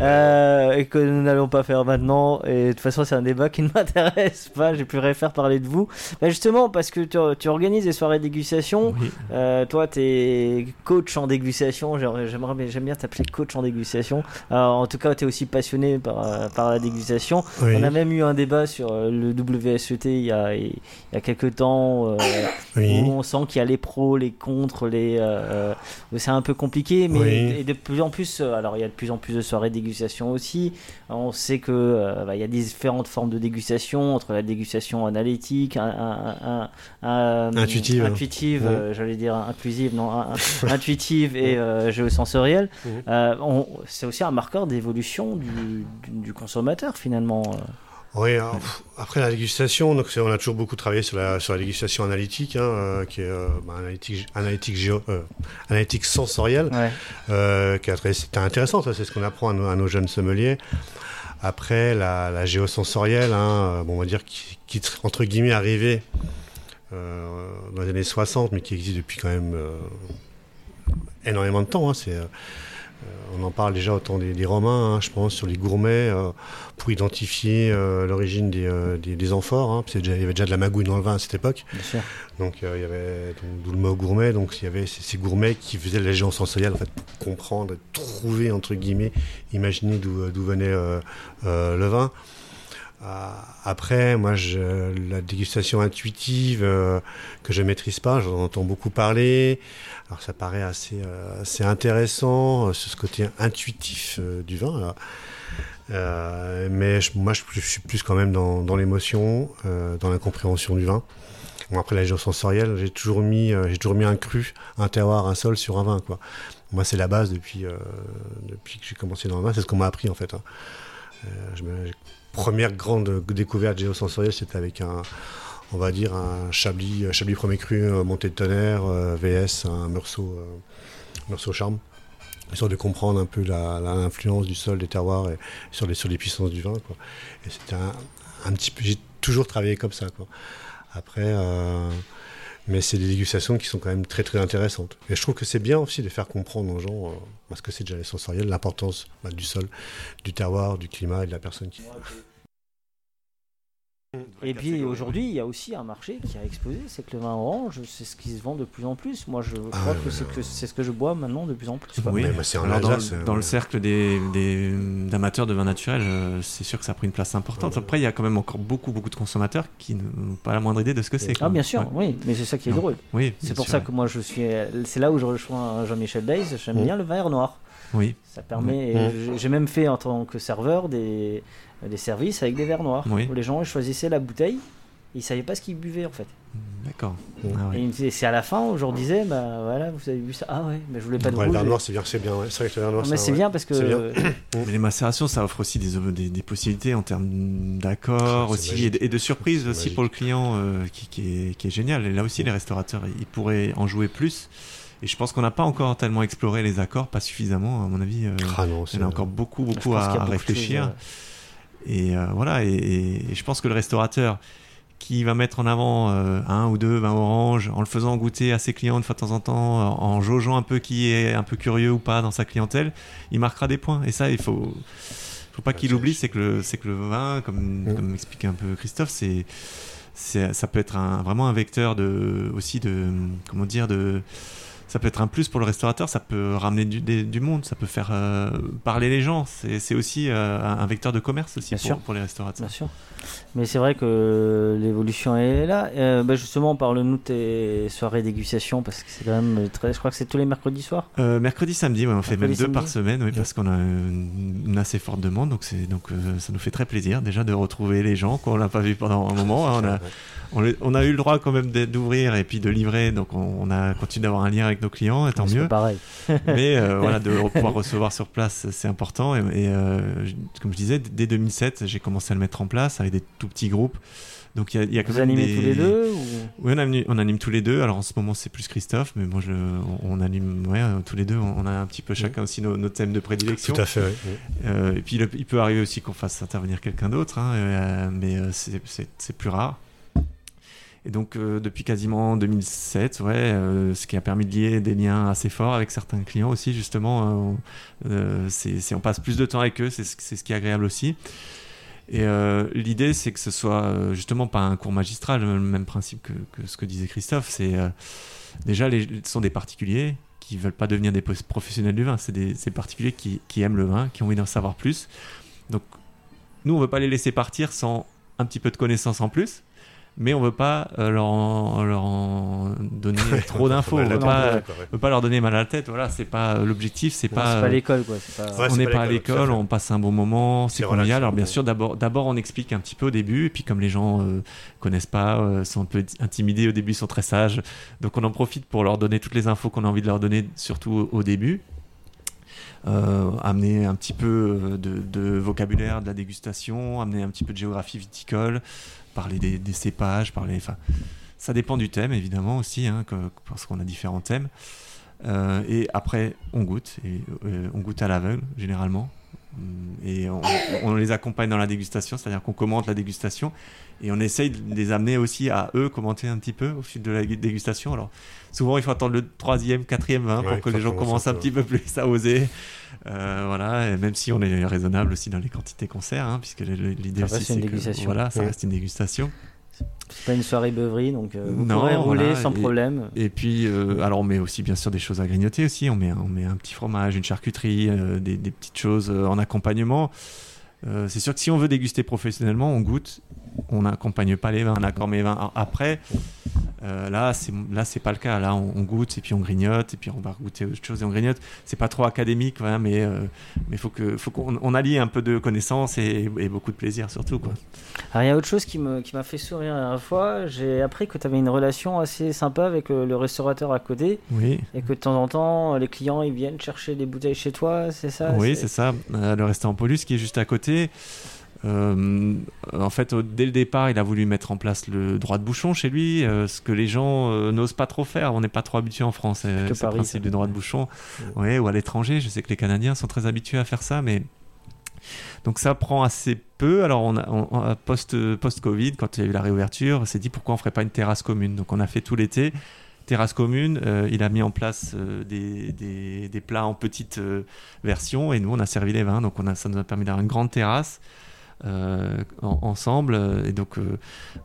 Euh, et que nous n'allons pas faire maintenant. Et de toute façon, c'est un débat qui ne m'intéresse pas. J'ai plus préféré faire parler de vous. Mais justement, parce que tu, tu organises des soirées des dégustation. Oui. Euh, toi, t'es coach en dégustation. J'aimerais, mais j'aime bien t'appeler coach en dégustation. Alors, en tout cas, t'es aussi passionné par, par la dégustation. Oui. On a même eu un débat sur le W S E T il y a, il y a quelques temps. Euh, oui. Où on sent qu'il y a les pros, les contres, les. Euh, c'est un peu compliqué, mais oui. Et de plus en plus. Alors, il y a de plus en plus de soirées de dégustation aussi. Alors, on sait que euh, bah, il y a différentes formes de dégustation entre la dégustation analytique, un, un, un, un, intuitive, intuitive, ouais. euh, j'allais dire inclusive, non, un, un, intuitive et euh, géosensorielle. Ouais. Euh, on, c'est aussi un marqueur d'évolution du, du, du consommateur finalement. Oui, alors, après la dégustation, donc, on a toujours beaucoup travaillé sur la, sur la dégustation analytique, hein, euh, qui est euh, bah, analytique, analytique, géo, euh, analytique sensorielle, ouais. euh, qui est, c'est intéressant, ça, c'est ce qu'on apprend à nos, à nos jeunes sommeliers. Après, la, la géosensorielle, hein, bon, on va dire, qui, qui entre guillemets, arrivée euh, dans les années soixante, mais qui existe depuis quand même euh, énormément de temps. Hein, c'est, euh, on en parle déjà au temps des, des Romains, hein, je pense, sur les gourmets, euh, pour identifier euh, l'origine des, euh, des, des amphores. Hein, parce qu'il y avait déjà de la magouille dans le vin à cette époque. Bien sûr. Donc, euh, il y avait, donc, d'où le mot gourmet. Donc, il y avait ces, ces gourmets qui faisaient de la géosensorielle, en fait, pour comprendre, trouver, entre guillemets, imaginer d'où, d'où venait euh, euh, le vin. Euh, après, moi, je, la dégustation intuitive euh, que je maîtrise pas, j'en entends beaucoup parler. Alors, ça paraît assez, euh, assez intéressant, euh, ce côté intuitif euh, du vin. Là. Euh, mais je, moi, je, je suis plus quand même dans, dans l'émotion, euh, dans la compréhension du vin. Bon, après la géosensorielle, j'ai toujours mis, euh, j'ai toujours mis un cru, un terroir, un sol sur un vin, quoi. Moi, c'est la base depuis, euh, depuis que j'ai commencé dans le vin. C'est ce qu'on m'a appris, en fait. Hein. Euh, je me, première grande découverte géosensorielle, c'était avec un, on va dire, un Chablis, Chablis premier cru, montée de tonnerre, euh, V S, un Meursault, euh, Meursault Charme, histoire de comprendre un peu la, la, l'influence du sol, des terroirs et sur les, sur les puissances du vin, quoi. Et c'était un, un petit peu, j'ai toujours travaillé comme ça, quoi. Après, euh, mais c'est des dégustations qui sont quand même très très intéressantes. Et je trouve que c'est bien aussi de faire comprendre aux gens euh, parce que c'est déjà les sensoriels, l'importance bah, du sol, du terroir, du climat et de la personne qui... Et puis aujourd'hui, il y a aussi un marché qui a explosé, c'est que le vin orange, c'est ce qui se vend de plus en plus. Moi, je crois ah, ouais, que, ouais, c'est ouais. que c'est ce que je bois maintenant de plus en plus. Oui, mais c'est un dans, Alsace, le, dans ouais. le cercle des, des, d'amateurs de vin naturel, c'est sûr que ça a pris une place importante. Ouais. Après, il y a quand même encore beaucoup, beaucoup de consommateurs qui n'ont pas la moindre idée de ce que c'est. Ah, bien sûr, ouais. oui, mais c'est ça qui est non. drôle. Oui, c'est pour sûr, ça ouais. que moi, je suis. C'est là où je rejoins Jean-Michel Days. J'aime ouais. bien le vin noir. Oui. Ça permet. Ouais. J'ai même fait en tant que serveur des. des services avec des verres noirs, oui. où les gens choisissaient la bouteille, ils ne savaient pas ce qu'ils buvaient en fait. D'accord. Ah ouais. Et c'est à la fin où je leur disais, bah voilà, vous avez bu ça. Ah ouais, mais je voulais pas de ouais, rouge. Le verre noir, c'est bien, c'est bien. Ouais. C'est vrai que le verre noir, mais ça, c'est ouais. bien parce que bien. Mais les macérations, ça offre aussi des, des, des possibilités en termes d'accords aussi et de, et de surprises aussi pour le client, euh, qui, qui, est, qui est génial. Et là aussi, les restaurateurs, ils pourraient en jouer plus. Et je pense qu'on n'a pas encore tellement exploré les accords, pas suffisamment à mon avis. Euh, ah non, c'est on a encore beaucoup, beaucoup à, beaucoup à réfléchir. Chose, ouais. Et euh, voilà, et, et, et je pense que le restaurateur qui va mettre en avant euh, un ou deux vins orange en le faisant goûter à ses clients de temps en temps, en, en jaugeant un peu qui est un peu curieux ou pas dans sa clientèle, il marquera des points. Et ça, il faut, faut pas qu'il oublie, c'est que le, c'est que le vin, comme, mmh. comme expliquait un peu Christophe, c'est, c'est ça peut être un, vraiment un vecteur de, aussi de, comment dire, de ça peut être un plus pour le restaurateur, ça peut ramener du, des, du monde, ça peut faire euh, parler les gens. C'est, c'est aussi euh, un vecteur de commerce aussi pour, pour les restaurateurs. Bien sûr. Mais c'est vrai que l'évolution est là. Euh, bah justement, parle-nous de tes soirées dégustation, parce que c'est quand même très. Je crois que c'est tous les mercredis soirs. Euh, mercredi, samedi, ouais, on mercredi, fait même samedi. deux par semaine, oui, yeah. parce qu'on a une, une assez forte demande. Donc, c'est, donc euh, ça nous fait très plaisir déjà de retrouver les gens qu'on n'a pas vus pendant un moment. Hein, on a, On, on a eu le droit quand même d'ouvrir et puis de livrer, donc on, on a continué d'avoir un lien avec nos clients, et tant c'est mieux. Pareil. Mais euh, voilà, de pouvoir recevoir sur place, c'est important. Et, et euh, comme je disais, dès deux mille sept, j'ai commencé à le mettre en place avec des tout petits groupes. Donc il y a, y a quand Vous même animez des... tous les deux ou... Oui, on anime, on anime tous les deux. Alors en ce moment, c'est plus Christophe, mais moi, je, on, on anime ouais, tous les deux. On, on a un petit peu chacun oui. aussi nos, nos thèmes de prédilection. Tout à fait, oui. Euh, et puis le, il peut arriver aussi qu'on fasse intervenir quelqu'un d'autre, hein, euh, mais euh, c'est, c'est, c'est plus rare. Et donc euh, depuis quasiment deux mille sept, ouais, euh, ce qui a permis de lier des liens assez forts avec certains clients aussi, justement, euh, euh, c'est, c'est, on passe plus de temps avec eux, c'est, c'est ce qui est agréable aussi. Et euh, l'idée, c'est que ce soit euh, justement pas un cours magistral, le même principe que, que ce que disait Christophe. C'est euh, déjà, les, ce sont des particuliers qui veulent pas devenir des professionnels du vin. C'est des, c'est des particuliers qui, qui aiment le vin, qui ont envie d'en savoir plus. Donc, nous, on veut pas les laisser partir sans un petit peu de connaissances en plus. Mais on ne veut pas euh, leur, en, leur en donner trop d'infos. On ne veut pas leur donner mal à la tête. Voilà, c'est pas euh, l'objectif. C'est, non, pas, c'est pas l'école, quoi. C'est pas... Ouais, on n'est pas, pas à l'école, on passe un bon moment, c'est, c'est convivial. Alors bien ouais. sûr, d'abord, d'abord on explique un petit peu au début. Et puis comme les gens ne euh, connaissent pas, euh, sont un peu intimidés au début, sont très sages. Donc on en profite pour leur donner toutes les infos qu'on a envie de leur donner, surtout au début. Euh, amener un petit peu de, de vocabulaire, de la dégustation, amener un petit peu de géographie viticole, parler des, des cépages, parler, enfin, ça dépend du thème évidemment aussi, hein, que, parce qu'on a différents thèmes. Euh, et après, on goûte, et euh, on goûte à l'aveugle généralement, et on, on les accompagne dans la dégustation, c'est-à-dire qu'on commente la dégustation, et on essaye de les amener aussi à eux commenter un petit peu au fil de la dégustation. Alors souvent il faut attendre le troisième, quatrième vin, hein, ouais, pour que les gens commencent un peu. petit peu plus à oser, euh, voilà. Et même si on est raisonnable aussi dans les quantités qu'on sert, hein, puisque l'idée aussi c'est que voilà, ça ouais. reste une dégustation. C'est pas une soirée beuverie, donc euh, vous non, pourrez rouler voilà, sans et, problème. Et puis, euh, alors on met aussi bien sûr des choses à grignoter aussi. On met, on met un petit fromage, une charcuterie, euh, des, des petites choses euh, en accompagnement. Euh, c'est sûr que si on veut déguster professionnellement, on goûte, on n'accompagne pas les vins, on accorde les vins. Alors après, euh, là, c'est, là, c'est pas le cas. Là, on, on goûte et puis on grignote et puis on va goûter autre chose et on grignote. C'est pas trop académique, ouais, mais euh, mais faut que, faut qu'on on allie un peu de connaissances et, et beaucoup de plaisir surtout, quoi. Alors il y a autre chose qui me, qui m'a fait sourire la dernière fois. J'ai appris que tu avais une relation assez sympa avec le, le restaurateur à côté, oui. et que de temps en temps, les clients ils viennent chercher des bouteilles chez toi, c'est ça ? Oui, c'est, c'est ça. Euh, le restaurant Paulus qui est juste à côté. Euh, en fait, dès le départ, il a voulu mettre en place le droit de bouchon chez lui, euh, ce que les gens euh, n'osent pas trop faire. On n'est pas trop habitué en France, euh, c'est le principe du droit de bouchon, ouais. Ouais, ou à l'étranger. Je sais que les Canadiens sont très habitués à faire ça, mais donc ça prend assez peu. Alors, on a, on, post, post-Covid, quand il y a eu la réouverture, on s'est dit pourquoi on ne ferait pas une terrasse commune. Donc, on a fait tout l'été. Terrasse commune, euh, il a mis en place euh, des, des, des plats en petite euh, version et nous on a servi les vins, donc on a, ça nous a permis d'avoir une grande terrasse euh, en, ensemble et donc euh,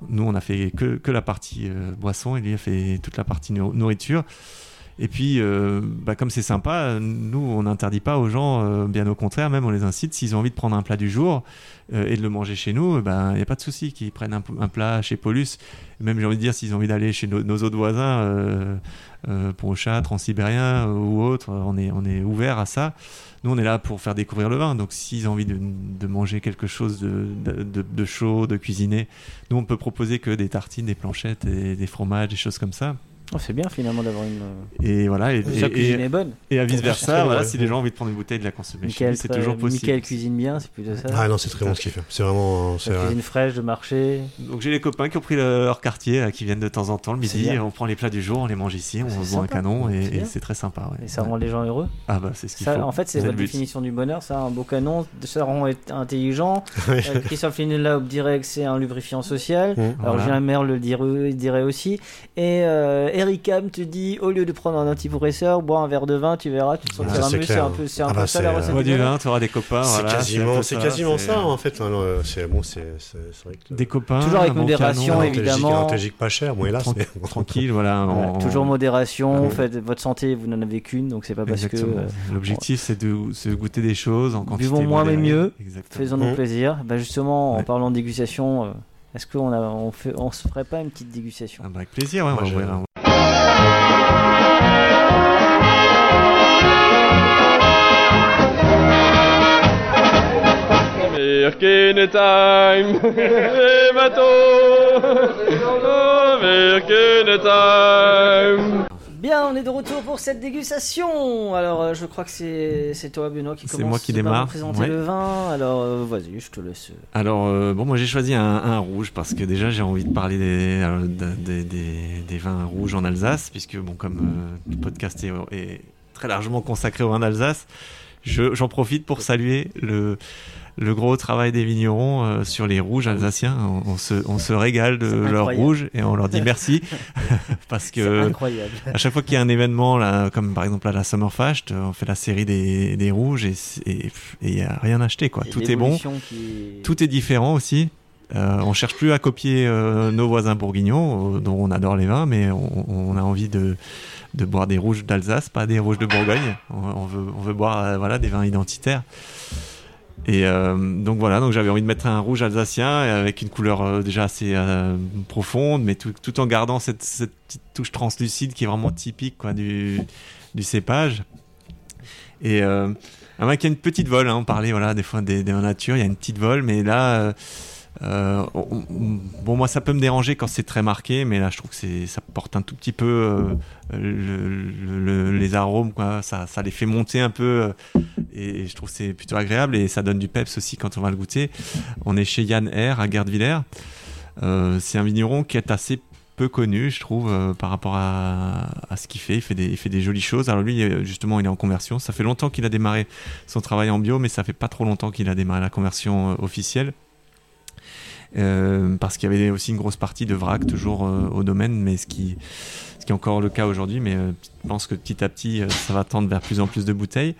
nous on a fait que, que la partie euh, boisson et lui a fait toute la partie nourriture. Et puis, euh, bah, comme c'est sympa, nous, on n'interdit pas aux gens, euh, bien au contraire, même on les incite, s'ils ont envie de prendre un plat du jour euh, et de le manger chez nous, il bah, n'y a pas de souci qu'ils prennent un, un plat chez Paulus. Même, j'ai envie de dire, s'ils ont envie d'aller chez no, nos autres voisins, euh, euh, Prochat, Transsibérien euh, ou autre, on est, on est ouvert à ça. Nous, on est là pour faire découvrir le vin. Donc, s'ils ont envie de, de manger quelque chose de, de, de, de chaud, de cuisiner, nous, on peut proposer que des tartines, des planchettes, et des fromages, des choses comme ça. Oh, c'est bien finalement d'avoir une. Et voilà, et, et, cuisine et, est bonne. Et à vice versa, voilà, si les gens ont envie de prendre une bouteille, de la consommer, Michael, lui, c'est toujours euh, possible. Michael cuisine bien, c'est plutôt ça. Ah non, c'est très bon ce qu'il fait. C'est vraiment. C'est la cuisine fraîche de marché. Donc j'ai les copains qui ont pris le, leur quartier, là, qui viennent de temps en temps le midi. On prend les plats du jour, on les mange ici, on se boit un canon et c'est, et c'est très sympa. Ouais. Et ça rend ouais. les gens heureux. Ah bah c'est ce qu'il ça, faut. En fait, c'est, c'est votre définition du bonheur, ça, un beau canon, ça rend intelligent. Christophe Linella dirait que c'est un lubrifiant social. Alors Gérard Maire le dirait aussi. Et Eric Ham te dit au lieu de prendre un antidépresseur, bois un verre de vin, tu verras, tu te sentiras ah, mieux. C'est un peu, c'est un ah peu bah ça c'est, la recette. Bois du vin, tu auras des copains. C'est voilà, quasiment, c'est, c'est quasiment ça, ça en fait. Non, non, c'est bon, c'est, c'est, c'est vrai que des copains. Toujours avec modération, canon, évidemment. Antalgique pas cher, bon hélas. Tran- mais... Tranquille, voilà. voilà on... Toujours modération. Ouais. Faites votre santé, vous n'en avez qu'une, donc c'est pas parce Exactement. que. Euh, L'objectif, c'est de, c'est de goûter des choses en quantité. Buvons moins mais mieux. Faisons-nous plaisir. Justement, en parlant de dégustation. Est-ce qu'on a, on fait, on se ferait pas une petite dégustation ? Ah bah avec plaisir, ouais, on va ouvrir un. Merkin time, les bateaux. Merkin time. Bien, on est de retour pour cette dégustation. Alors, euh, je crois que c'est, c'est toi, Benoît, qui commence. C'est moi qui démarre. Présenter ouais. le vin. Alors, euh, vas-y, je te laisse. Alors, euh, bon, moi, j'ai choisi un, un rouge parce que déjà, j'ai envie de parler des, alors, des, des, des vins rouges en Alsace, puisque, bon, comme euh, le podcast est, est très largement consacré au vin d'Alsace, Je, j'en profite pour saluer le, le gros travail des vignerons euh, sur les rouges alsaciens. On, on, se, on se régale de leurs rouges et on leur dit merci. Parce que à chaque fois qu'il y a un événement, là, comme par exemple à la Sommerfacht, on fait la série des, des rouges et il n'y a rien acheté. Quoi. Tout est bon, qui... tout est différent aussi. Euh, on ne cherche plus à copier euh, nos voisins bourguignons, euh, dont on adore les vins, mais on, on a envie de, de boire des rouges d'Alsace, pas des rouges de Bourgogne. On, on, veut, on veut boire euh, voilà, des vins identitaires. Et euh, donc voilà, donc j'avais envie de mettre un rouge alsacien avec une couleur euh, déjà assez euh, profonde, mais tout, tout en gardant cette, cette petite touche translucide qui est vraiment typique quoi, du, du cépage. Et euh, alors, il y a une petite vole, hein, on parlait voilà, des fois des, des nature, il y a une petite vole, mais là... Euh, Euh, on, on, bon moi ça peut me déranger quand c'est très marqué, mais là je trouve que c'est, ça porte un tout petit peu euh, le, le, le, les arômes quoi. Ça, ça les fait monter un peu euh, et, et je trouve que c'est plutôt agréable et ça donne du peps aussi quand on va le goûter. On est chez Yann Herr à Gertwiller, euh, c'est un vigneron qui est assez peu connu je trouve euh, par rapport à, à ce qu'il fait. Il fait, des, il fait des jolies choses. Alors lui justement il est en conversion, ça fait longtemps qu'il a démarré son travail en bio mais ça fait pas trop longtemps qu'il a démarré la conversion euh, officielle. Euh, parce qu'il y avait aussi une grosse partie de vrac toujours euh, au domaine, mais ce qui, ce qui est encore le cas aujourd'hui, mais euh, je pense que petit à petit euh, ça va tendre vers plus en plus de bouteilles.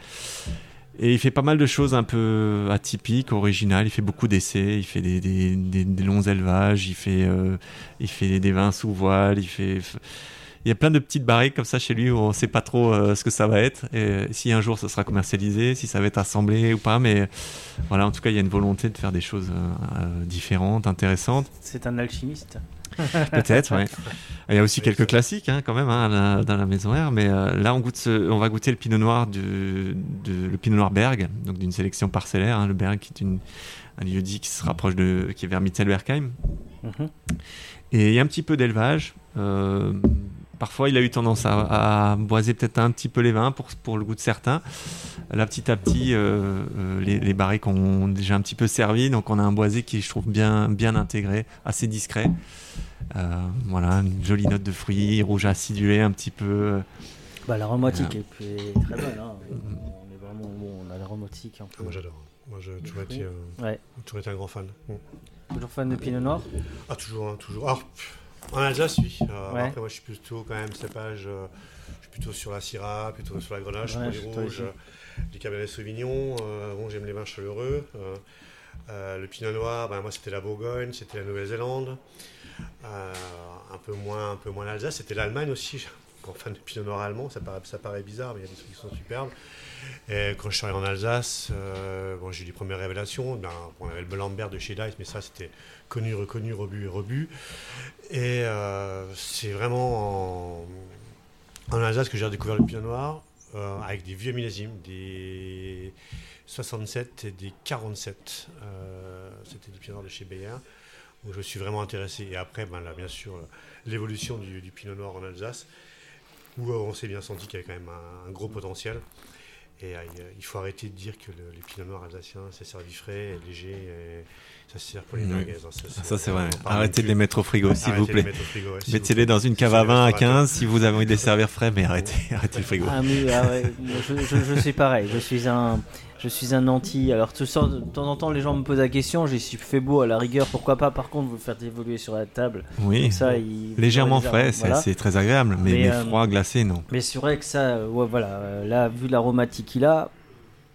Et il fait pas mal de choses un peu atypiques, originales. Il fait beaucoup d'essais, il fait des, des, des, des longs élevages, il fait, euh, il fait des vins sous voile, il fait... Il y a plein de petites barriques comme ça chez lui où on ne sait pas trop euh, ce que ça va être. Et, euh, si un jour ça sera commercialisé, si ça va être assemblé ou pas. Mais euh, voilà, en tout cas, il y a une volonté de faire des choses euh, différentes, intéressantes. C'est un alchimiste. Peut-être, oui. Il y a aussi oui, quelques ça. classiques hein, quand même hein, la, dans la maison R. Mais euh, là, on, goûte ce, on va goûter le Pinot Noir, du, de, le Pinot Noir Berg, donc d'une sélection parcellaire. Hein, le Berg qui est une, un lieu-dit qui se rapproche de, qui est vers Mittelbergheim. Mm-hmm. Et il y a un petit peu d'élevage. Euh, Parfois, il a eu tendance à, à boiser peut-être un petit peu les vins pour, pour le goût de certains. Là, petit à petit, euh, les, les barriques ont déjà un petit peu servi. Donc, on a un boisé qui, je trouve, bien, bien intégré, assez discret. Euh, voilà, une jolie note de fruits, rouge acidulé un petit peu. Bah, l'aromatique voilà. est très bonne. Hein. On est vraiment bon, on a l'aromatique un peu. Moi, j'adore. Moi, j'ai toujours été, euh, ouais. toujours été un grand fan. Mmh. Toujours fan de Pinot Noir ? Ah, toujours, hein, toujours. Ah, en Alsace, oui. Euh, ouais. Après, moi, je suis plutôt quand même cépage. Euh, je suis plutôt sur la Syrah, plutôt sur la Grenache, ouais, pour les rouges, euh, du Cabernet Sauvignon. Euh, bon, j'aime les vins chaleureux. Euh, euh, le Pinot Noir, ben, moi, c'était la Bourgogne, c'était la Nouvelle-Zélande. Euh, un peu moins, un peu moins l'Alsace. C'était l'Allemagne aussi. Enfin, le Pinot Noir allemand, ça paraît, ça paraît bizarre, mais il y a des trucs qui sont superbes. Et quand je suis arrivé en Alsace, euh, bon, j'ai eu les premières révélations. Ben, on avait le Lambert de chez Dice, mais ça, c'était connu, reconnu, rebu et rebu. Et euh, c'est vraiment en, en Alsace que j'ai redécouvert le Pinot Noir euh, avec des vieux millésimes, des soixante-sept et des quarante-sept. Euh, c'était du Pinot Noir de chez Bayer. Donc, je me suis vraiment intéressé. Et après, ben, là, bien sûr, l'évolution du, du Pinot Noir en Alsace, où on s'est bien senti qu'il y avait quand même un, un gros potentiel. Et euh, il faut arrêter de dire que le, les pinots noirs alsaciens, c'est servi frais, et léger, et ça se sert pour les merguez. Mmh. Hein, ça, ça, ça, c'est vrai. Arrêtez de les mettre au frigo, s'il vous plaît. Frigo, ouais, mettez-les vous dans une cave à vin à quinze si vous avez envie de les servir frais, mais arrêtez, arrêtez le frigo. Ah, mais, ah ouais, je, je, je suis pareil, je suis un... Je suis un anti. Alors, de temps en temps, les gens me posent la question. J'ai fait beau à la rigueur, pourquoi pas. Par contre, vous le faites évoluer sur la table. Oui. Comme ça, il... légèrement frais, voilà. c'est, c'est très agréable, mais, mais, mais euh, froid, glacé, non. Mais c'est vrai que ça, ouais, voilà. Là, vu l'aromatique qu'il a,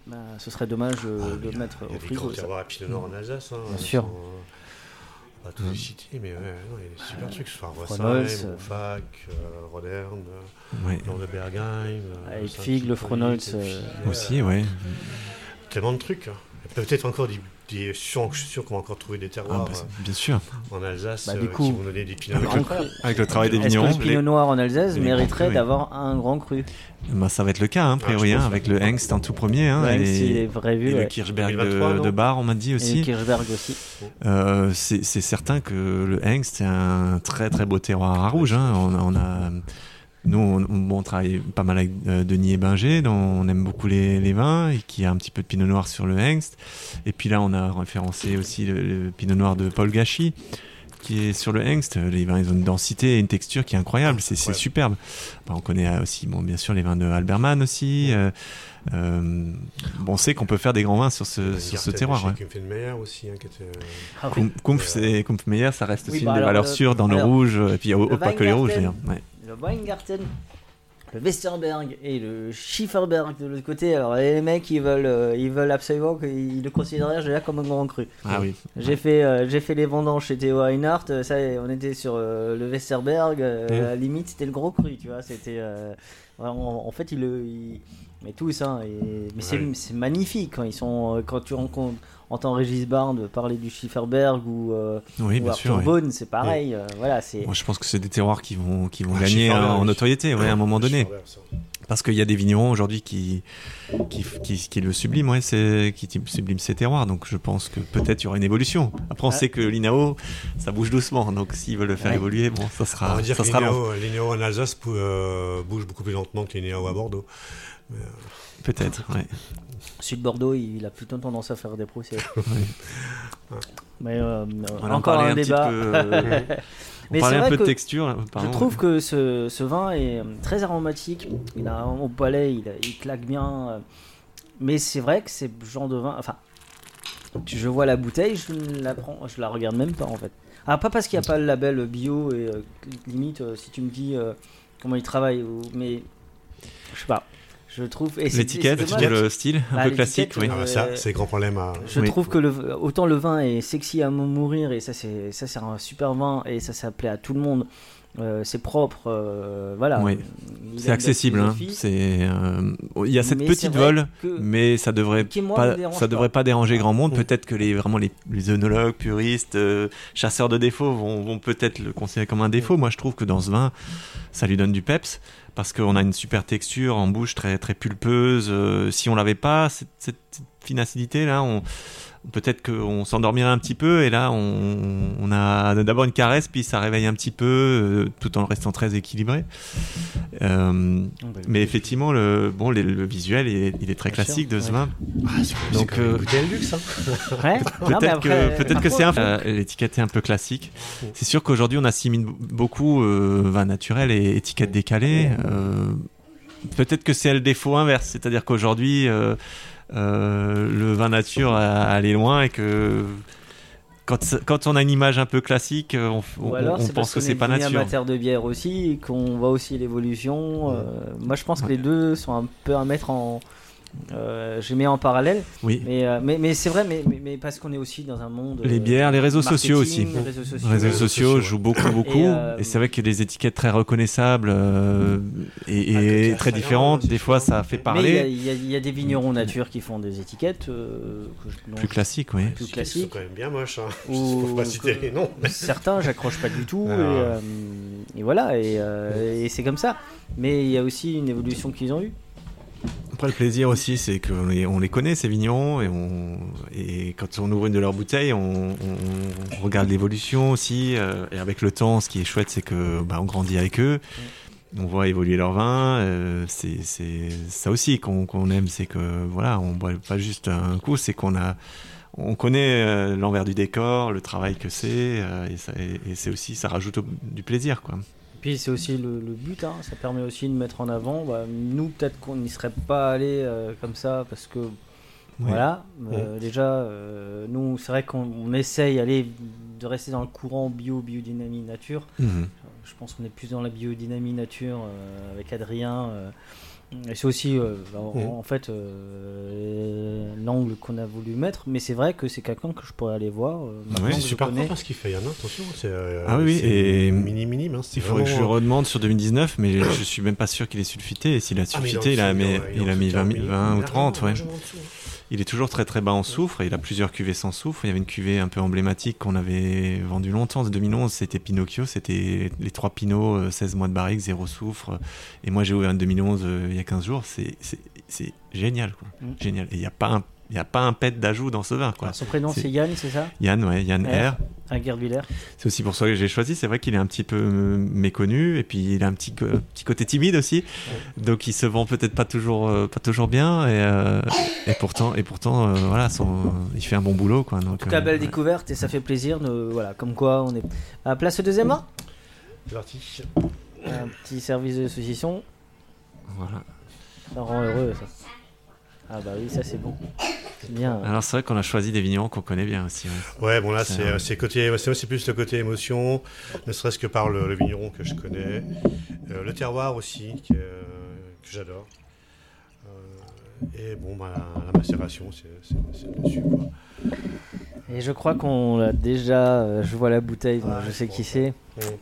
bah, ce serait dommage euh, ah, de le mettre au frigo. Il y a des gros à Pinot Noir en Alsace. Hein, bien sûr. Sont, euh, pas tous les cités, mais ouais, non, il y a des super trucs. Enfin, Voissin, Montfac, euh, Roderne, oui. Nord de Bergheim. Avec Figue, le Fronolds. Aussi, oui. Tellement de trucs. Peut-être encore des, des sûr, je suis sûr qu'on va encore trouver des terroirs. Ah bah, bien sûr. En Alsace, bah, du coup, euh, qui vont donner des pinots noirs. Avec, avec le travail des vignerons. Est-ce que le pinot noir en Alsace mériterait d'avoir un grand cru ? Bah, ça va être le cas, hein, priori, ah, hein, avec le Hengst en tout premier. Hein, le Hengst, il est prévu. Et ouais. le Kirchberg de, de Bar, on m'a dit aussi. Et le Kirchberg aussi. Euh, c'est, c'est certain que le Hengst est un très très beau terroir à rouge. Hein. On, on a... Nous, on, on, on travaille pas mal avec euh, Denis et Binger, dont on aime beaucoup les, les vins, et qui a un petit peu de Pinot Noir sur le Hengst. Et puis là, on a référencé aussi le, le Pinot Noir de Paul Gachy, qui est sur le Hengst, les vins, ils ont une densité et une texture qui est incroyable, c'est, c'est ouais. superbe. Bah, on connaît aussi, bon, bien sûr, les vins de Albermann aussi. Euh, euh, bon, on sait qu'on peut faire des grands vins sur ce, sur ce terroir. Ouais. Kumpfmeyer aussi. Hein, était... ah, oui. Kumpf, et Kumpfmeyer, ça reste oui, aussi bah, une alors, des valeurs euh, sûres dans alors, le rouge, et puis oh, pas que les rouges d'ailleurs. Ouais. Le Weingarten, le Westerberg et le Schieferberg de l'autre côté. Alors les mecs, ils veulent, ils veulent absolument qu'ils le considèrent déjà comme un grand cru. Ah oui. J'ai ouais. fait, euh, j'ai fait les vendanges chez Théo Reinhardt. Ça, on était sur euh, le Westerberg. Euh, ouais. À la limite, c'était le gros cru, tu vois. C'était, euh, en, en fait, ils le, ils, mais tous, hein. Et, mais ouais. c'est, c'est magnifique quand ils sont, quand tu rencontres. Entend Régis Barnes parler du Schieferberg ou, euh, oui, ou Arthur oui. Beaune, c'est pareil. Oui. Euh, voilà, c'est... Moi, je pense que c'est des terroirs qui vont, qui vont ah, gagner en, en notoriété ouais, ouais, à un moment donné. Parce qu'il y a des vignerons aujourd'hui qui, qui, qui, qui le subliment, ouais, c'est, qui subliment ces terroirs. Donc je pense que peut-être il y aura une évolution. Après, on ah. sait que l'I N A O, ça bouge doucement. Donc s'ils veulent le faire ouais. évoluer, bon, ça sera. On va dire ça que sera l'I N A O, l'I N A O en Alsace euh, bouge beaucoup plus lentement que l'I N A O à Bordeaux. Mais, euh... Peut-être, oui. Sud-Bordeaux, il a plutôt tendance à faire des procès. Mais euh, on encore un, un débat. Peu... on parlait un peu de texture. Pardon. Je trouve que ce, ce vin est très aromatique. Il a au palais, il, il claque bien. Mais c'est vrai que c'est le genre de vin... Enfin, je vois la bouteille, je la prends, je la regarde même pas en fait. Ah, pas parce qu'il n'y a pas le label bio et euh, limite, euh, si tu me dis euh, comment il travaille, ou, mais je sais pas. Je trouve et l'étiquette, c'est, c'est l'étiquette le style un bah, peu classique oui. euh, ça c'est grand problème à... je oui. trouve que le, autant le vin est sexy à mourir et ça c'est ça c'est un super vin et ça ça plaît à tout le monde euh, c'est propre euh, voilà oui. c'est accessible hein. c'est euh, il y a cette mais petite vol mais ça devrait pas ça devrait pas, pas déranger grand monde. Oui. Peut-être que les vraiment les, les œnologues puristes euh, chasseurs de défauts vont, vont peut-être le considérer comme un défaut. Oui. Moi je trouve que dans ce vin ça lui donne du peps. Parce qu'on a une super texture en bouche très, très pulpeuse. Euh, si on l'avait pas, cette, cette fine acidité-là, on, peut-être qu'on s'endormirait un petit peu. Et là, on, on a d'abord une caresse, puis ça réveille un petit peu, euh, tout en restant très équilibré. Euh, oh, bah, mais effectivement, le, bon, les, le visuel, il est, il est très bien classique sûr, de ce vin. Ouais. Ah, c'est donc, euh, goûter le luxe. Hein. Ouais. Peut-être non, après, que, euh, peut-être que c'est un euh, l'étiquette est un peu classique. Oh. C'est sûr qu'aujourd'hui, on assimile beaucoup euh, vin naturel et étiquette décalée. Oh. Euh, peut-être que c'est le défaut inverse, c'est-à-dire qu'aujourd'hui euh, euh, le vin nature a allé loin et que quand, quand on a une image un peu classique, on, on, alors, on pense que c'est pas nature. On est amateur de bière aussi, et qu'on voit aussi l'évolution. Euh, moi, je pense ouais. que les deux sont un peu à mettre en, euh, je mets en parallèle. Oui. Mais, euh, mais, mais c'est vrai, mais, mais, mais parce qu'on est aussi dans un monde. Les bières, euh, les réseaux sociaux aussi. Les réseaux sociaux, les réseaux sociaux jouent beaucoup, beaucoup. Et, euh, et c'est vrai que des étiquettes très reconnaissables euh, et, et, et très différentes. Des fois, ça fait parler. Il y, y, y a des vignerons nature qui font des étiquettes euh, que je, non, plus classiques, oui. Plus classiques. Quand même bien moche. Hein. Je ne peux pas citer les noms. Certains, j'accroche pas du tout. Ah. Et, euh, et voilà. Et, euh, et c'est comme ça. Mais il y a aussi une évolution qu'ils ont eue. Après, le plaisir aussi, c'est qu'on les, on les connaît, ces vignerons, et, on, et quand on ouvre une de leurs bouteilles, on, on, on regarde l'évolution aussi. Euh, et avec le temps, ce qui est chouette, c'est qu'on bah, grandit avec eux, on voit évoluer leur vin. Euh, c'est, c'est ça aussi qu'on, qu'on aime, c'est que voilà, on ne boit pas juste un coup, c'est qu'on a, on connaît euh, l'envers du décor, le travail que c'est, euh, et, ça, et, et c'est aussi, ça rajoute au, du plaisir, quoi. Puis c'est aussi le, le but, hein. Ça permet aussi de mettre en avant. Bah, nous, peut-être qu'on n'y serait pas allé euh, comme ça parce que, oui. voilà, euh, oui. déjà, euh, nous, c'est vrai qu'on on essaye aller, de rester dans le courant bio, biodynamie, nature. Mm-hmm. Je pense qu'on est plus dans la biodynamie, nature euh, avec Adrien. Euh, et c'est aussi, euh, en, mm-hmm. en fait, euh, l'angle qu'on a voulu mettre. Mais c'est vrai que c'est quelqu'un que je pourrais aller voir. Euh, oui, c'est super important ce qu'il fait, Yann. Attention, c'est, euh, ah oui, c'est et mini minime. Hein, il faudrait vraiment... que je redemande sur deux mille dix-neuf, mais je ne suis même pas sûr qu'il est sulfité. Et s'il a sulfité, ah, il, il a mis vingt ou trente. Ouais. Il est toujours très très bas en soufre. Et il a plusieurs cuvées sans soufre. Il y avait une cuvée un peu emblématique qu'on avait vendue longtemps. En deux mille onze, c'était Pinocchio. C'était les trois Pinots, seize mois de barrique, zéro soufre. Et moi, j'ai ouvert en deux mille onze, il y a quinze jours. C'est, c'est, c'est génial, quoi. Mmh. Génial. Et il n'y a pas un. n'y a pas un pet d'ajout dans ce vin, quoi. Alors, son prénom, c'est... c'est Yann, c'est ça ? Yann, ouais, Yann Herr. Un Gertwiller. C'est aussi pour ça que j'ai choisi. C'est vrai qu'il est un petit peu méconnu et puis il a un petit, co- petit côté timide aussi. Ouais. Donc il se vend peut-être pas toujours, euh, pas toujours bien et, euh, et pourtant, et pourtant euh, voilà, son, il fait un bon boulot, quoi. Donc, en tout cas, euh, belle ouais. découverte et ça fait plaisir. De, voilà, comme quoi on est. À place au deuxième A ? C'est parti. Un petit service de saucisson. Voilà. Ça rend heureux, ça. Ah bah oui, ça c'est bon. C'est bien. Alors c'est vrai qu'on a choisi des vignerons qu'on connaît bien aussi. Ouais, ouais bon là c'est, c'est, euh, c'est, côté, c'est, c'est plus le côté émotion, ne serait-ce que par le, le vigneron que je connais. Euh, le terroir aussi, que, euh, que j'adore. Euh, et bon, bah, la, la macération, c'est, c'est, c'est dessus, quoi. Et je crois qu'on l'a déjà... Euh, je vois la bouteille, donc ah, je sais bon, qui c'est. Bon.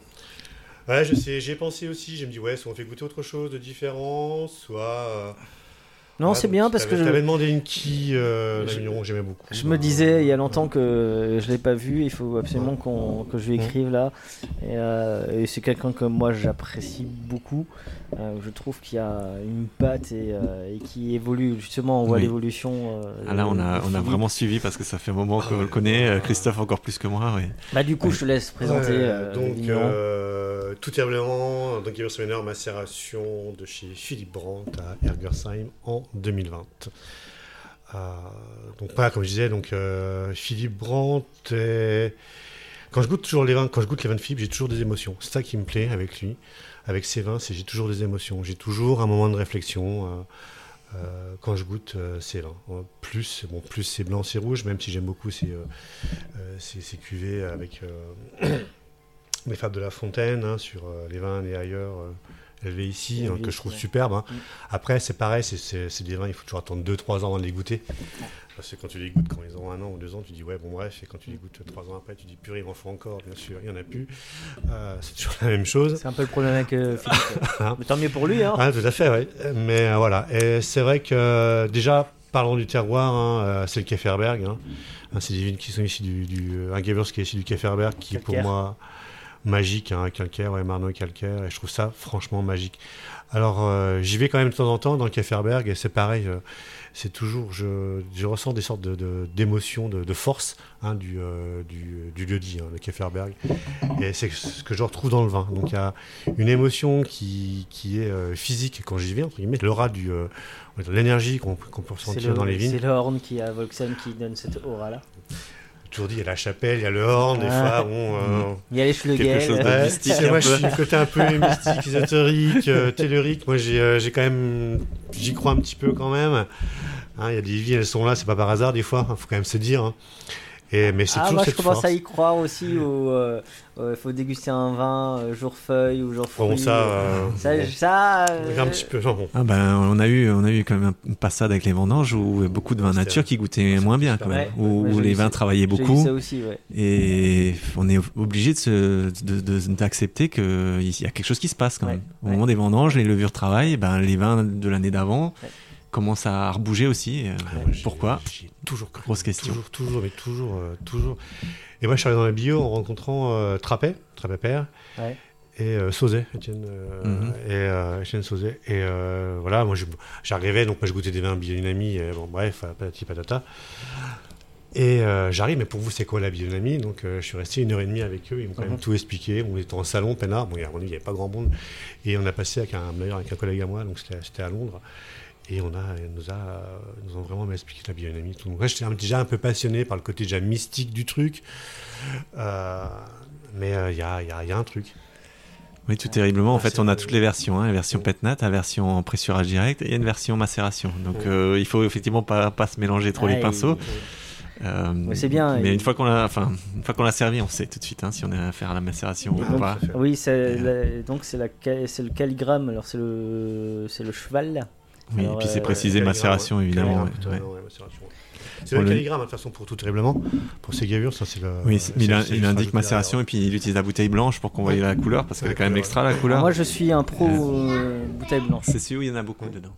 Ouais, je sais, j'ai pensé aussi, je me dis, ouais, soit on fait goûter autre chose de différent, soit... Euh, non, ah, c'est bien parce que je t'avais demandé une qui euh, vigneron que j'aimais beaucoup. Je me disais il y a longtemps que je l'ai pas vu, il faut absolument qu'on que je lui écrive là. Et, euh, et c'est quelqu'un que moi j'apprécie beaucoup. Euh, je trouve qu'il y a une patte et, euh, et qui évolue justement. On voit oui. l'évolution. Euh, ah là, on a on a vraiment suivi parce que ça fait un moment qu'on le connaît. Christophe encore plus que moi. Oui. Bah du coup, ouais. je te laisse présenter. Ouais, euh, donc euh, tout simplement, donc il y a une heure macération de chez Philippe Brandt à Ergersheim en deux mille vingt. Euh, donc pas comme je disais donc euh, Philippe Brandt est... quand je goûte toujours les vins quand je goûte les vins de Philippe, j'ai toujours des émotions. C'est ça qui me plaît avec lui, avec ses vins, c'est j'ai toujours des émotions, j'ai toujours un moment de réflexion euh, euh, quand je goûte euh, ses vins. Plus bon plus c'est blanc, c'est rouge, même si j'aime beaucoup ces euh, ces, ces cuvées avec euh, les Fables de la Fontaine hein, sur euh, les vins et ailleurs. Euh, élevé ici, hein, que je trouve ouais. superbe. Hein. Mm. Après, c'est pareil, c'est, c'est, c'est des vins, il faut toujours attendre deux trois ans avant de les goûter. Parce que quand tu les goûtes, quand ils ont un an ou deux ans, tu dis ouais, bon bref, et quand tu les goûtes trois ans après, tu dis purée, il en faut encore, bien sûr, il n'y en a plus. Euh, c'est toujours la même chose. C'est un peu le problème avec euh, Philippe. hein. Mais tant mieux pour lui. Hein. Ah, tout à fait, oui. Mais euh, voilà, et c'est vrai que déjà, parlons du terroir, hein, euh, c'est le Kefferberg. Hein. Hein, c'est des vignes qui sont ici du... du un Gewürz qui est ici du Kefferberg, qui Calcaire. Pour moi... magique, hein, calcaire, ouais, Marneau calcaire, et je trouve ça franchement magique. Alors, euh, j'y vais quand même de temps en temps dans le Kefferberg, et c'est pareil, euh, c'est toujours, je, je ressens des sortes de, de, d'émotions, de, de force hein, du, euh, du, du lieu-dit, hein, le Kefferberg, et c'est ce que je retrouve dans le vin. Donc, il y a une émotion qui, qui est euh, physique quand j'y vais, entre guillemets, l'aura du, euh, l'énergie qu'on, qu'on peut ressentir le, dans les vignes. C'est le Horn qui a Volkswagen qui donne cette aura-là. Toujours dit, il y a la chapelle, il y a le Horn, des fois, bon... Euh, il y a les Schlegel. Ouais, c'est, moi, peu. je suis du côté un peu mystique, ésotérique, euh, tellurique. Moi, j'ai, euh, j'ai quand même... J'y crois un petit peu, quand même. Hein, il y a des vies, elles sont là, c'est pas par hasard, des fois. Il faut quand même se dire. Hein. Et, mais c'est ah, toujours moi, cette je commence force. À y croire aussi. Au, euh, euh, faut déguster un vin, euh, jour feuille ou jour fruit. Bon, ça... Euh, ça, bon. ça euh... Un petit peu, genre, bon. Ah ben, on a eu, on a eu quand même une passade avec les vendanges où beaucoup de vins nature qui goûtaient moins bien, quand même. Ouais. Où, ouais, où les vins ça. travaillaient beaucoup. J'ai eu ça aussi, ouais. Et on est obligé de se, de, de, d'accepter qu'il y a quelque chose qui se passe, quand ouais. même. Au ouais. moment des vendanges, les levures travaillent, ben, les vins de l'année d'avant... Ouais. commence à rebouger aussi. Euh, ouais, pourquoi j'ai, j'ai toujours cru. Grosse question. Toujours, toujours, mais toujours, euh, toujours. Et moi, je suis allé dans la bio en rencontrant euh, Trappé, Trappé Père, ouais. et euh, Sauzet, Étienne euh, mm-hmm. et euh, Étienne Sauzet. Et euh, voilà, moi, je, j'arrivais, donc moi, je goûtais des vins biodynamie, et bon, bref, patati patata. Et euh, j'arrive, mais pour vous, c'est quoi la biodynamie ? Donc, euh, je suis resté une heure et demie avec eux, ils m'ont quand mm-hmm. même tout expliqué. On était en salon, peinard, bon, il n'y avait pas grand monde. Et on a passé avec un, d'ailleurs, avec un collègue à moi, donc c'était, c'était à Londres. Et on a, nous a, nous ont vraiment expliqué la biodynamie. Donc, ouais, j'étais déjà un peu passionné par le côté déjà mystique du truc, euh, mais il euh, y, a, y, a, y a un truc. Oui, tout terriblement. En fait, on a toutes les versions. Hein. La version petnat, la version pressurage direct et une version macération. Donc, euh, il faut effectivement pas, pas se mélanger trop ah, les pinceaux. Et... Euh, ouais, c'est bien. Mais et... une fois qu'on l'a, enfin, une fois qu'on l'a servi, on sait tout de suite hein, si on a affaire à la macération donc, ou pas. Oui, c'est la, donc c'est, la, c'est le calligramme. Alors c'est le, c'est le cheval. Là. Oui, alors, et puis c'est euh, précisé macération, ouais, évidemment. Ouais, ouais. Ouais, macération. C'est le calligramme, de toute façon, pour tout terriblement. Pour ces gavures, ça, c'est le. Oui, c'est, c'est, il, a, c'est, il indique macération derrière. Et puis il utilise la bouteille blanche pour qu'on voie la couleur, parce ouais, qu'elle est quand même extra, la couleur. Alors moi, je suis un pro euh, bouteille blanche. C'est celui où il y en a beaucoup ouais. dedans.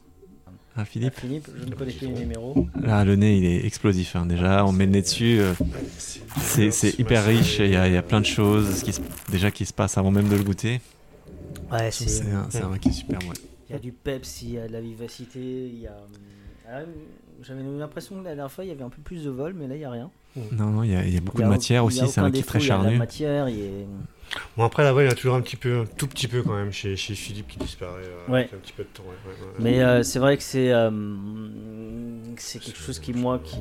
Ah, Philippe. Ah, Philippe, je ne connais plus les numéros. Là, le nez, il est explosif. Hein. Déjà, on met le nez dessus. Euh, c'est, c'est hyper riche. Il y, y a plein de choses qui se, déjà qui se passent avant même de le goûter. Ouais, c'est. C'est un vin qui est super, ouais. Il y a du peps, il y a de la vivacité, il y a... Euh, j'avais l'impression que la dernière fois il y avait un peu plus de vol, mais là il n'y a rien. Non, non, il y a, il y a beaucoup y a de matière au, aussi, c'est un qui est très charnu. Il y a la matière, il y a... Bon, après là-bas il y a toujours un petit peu, un tout petit peu quand même chez, chez Philippe qui disparaît euh, ouais. avec un petit peu de temps. Ouais, ouais, ouais. Mais euh, c'est vrai que c'est, euh, c'est quelque c'est chose qui, moi, qui,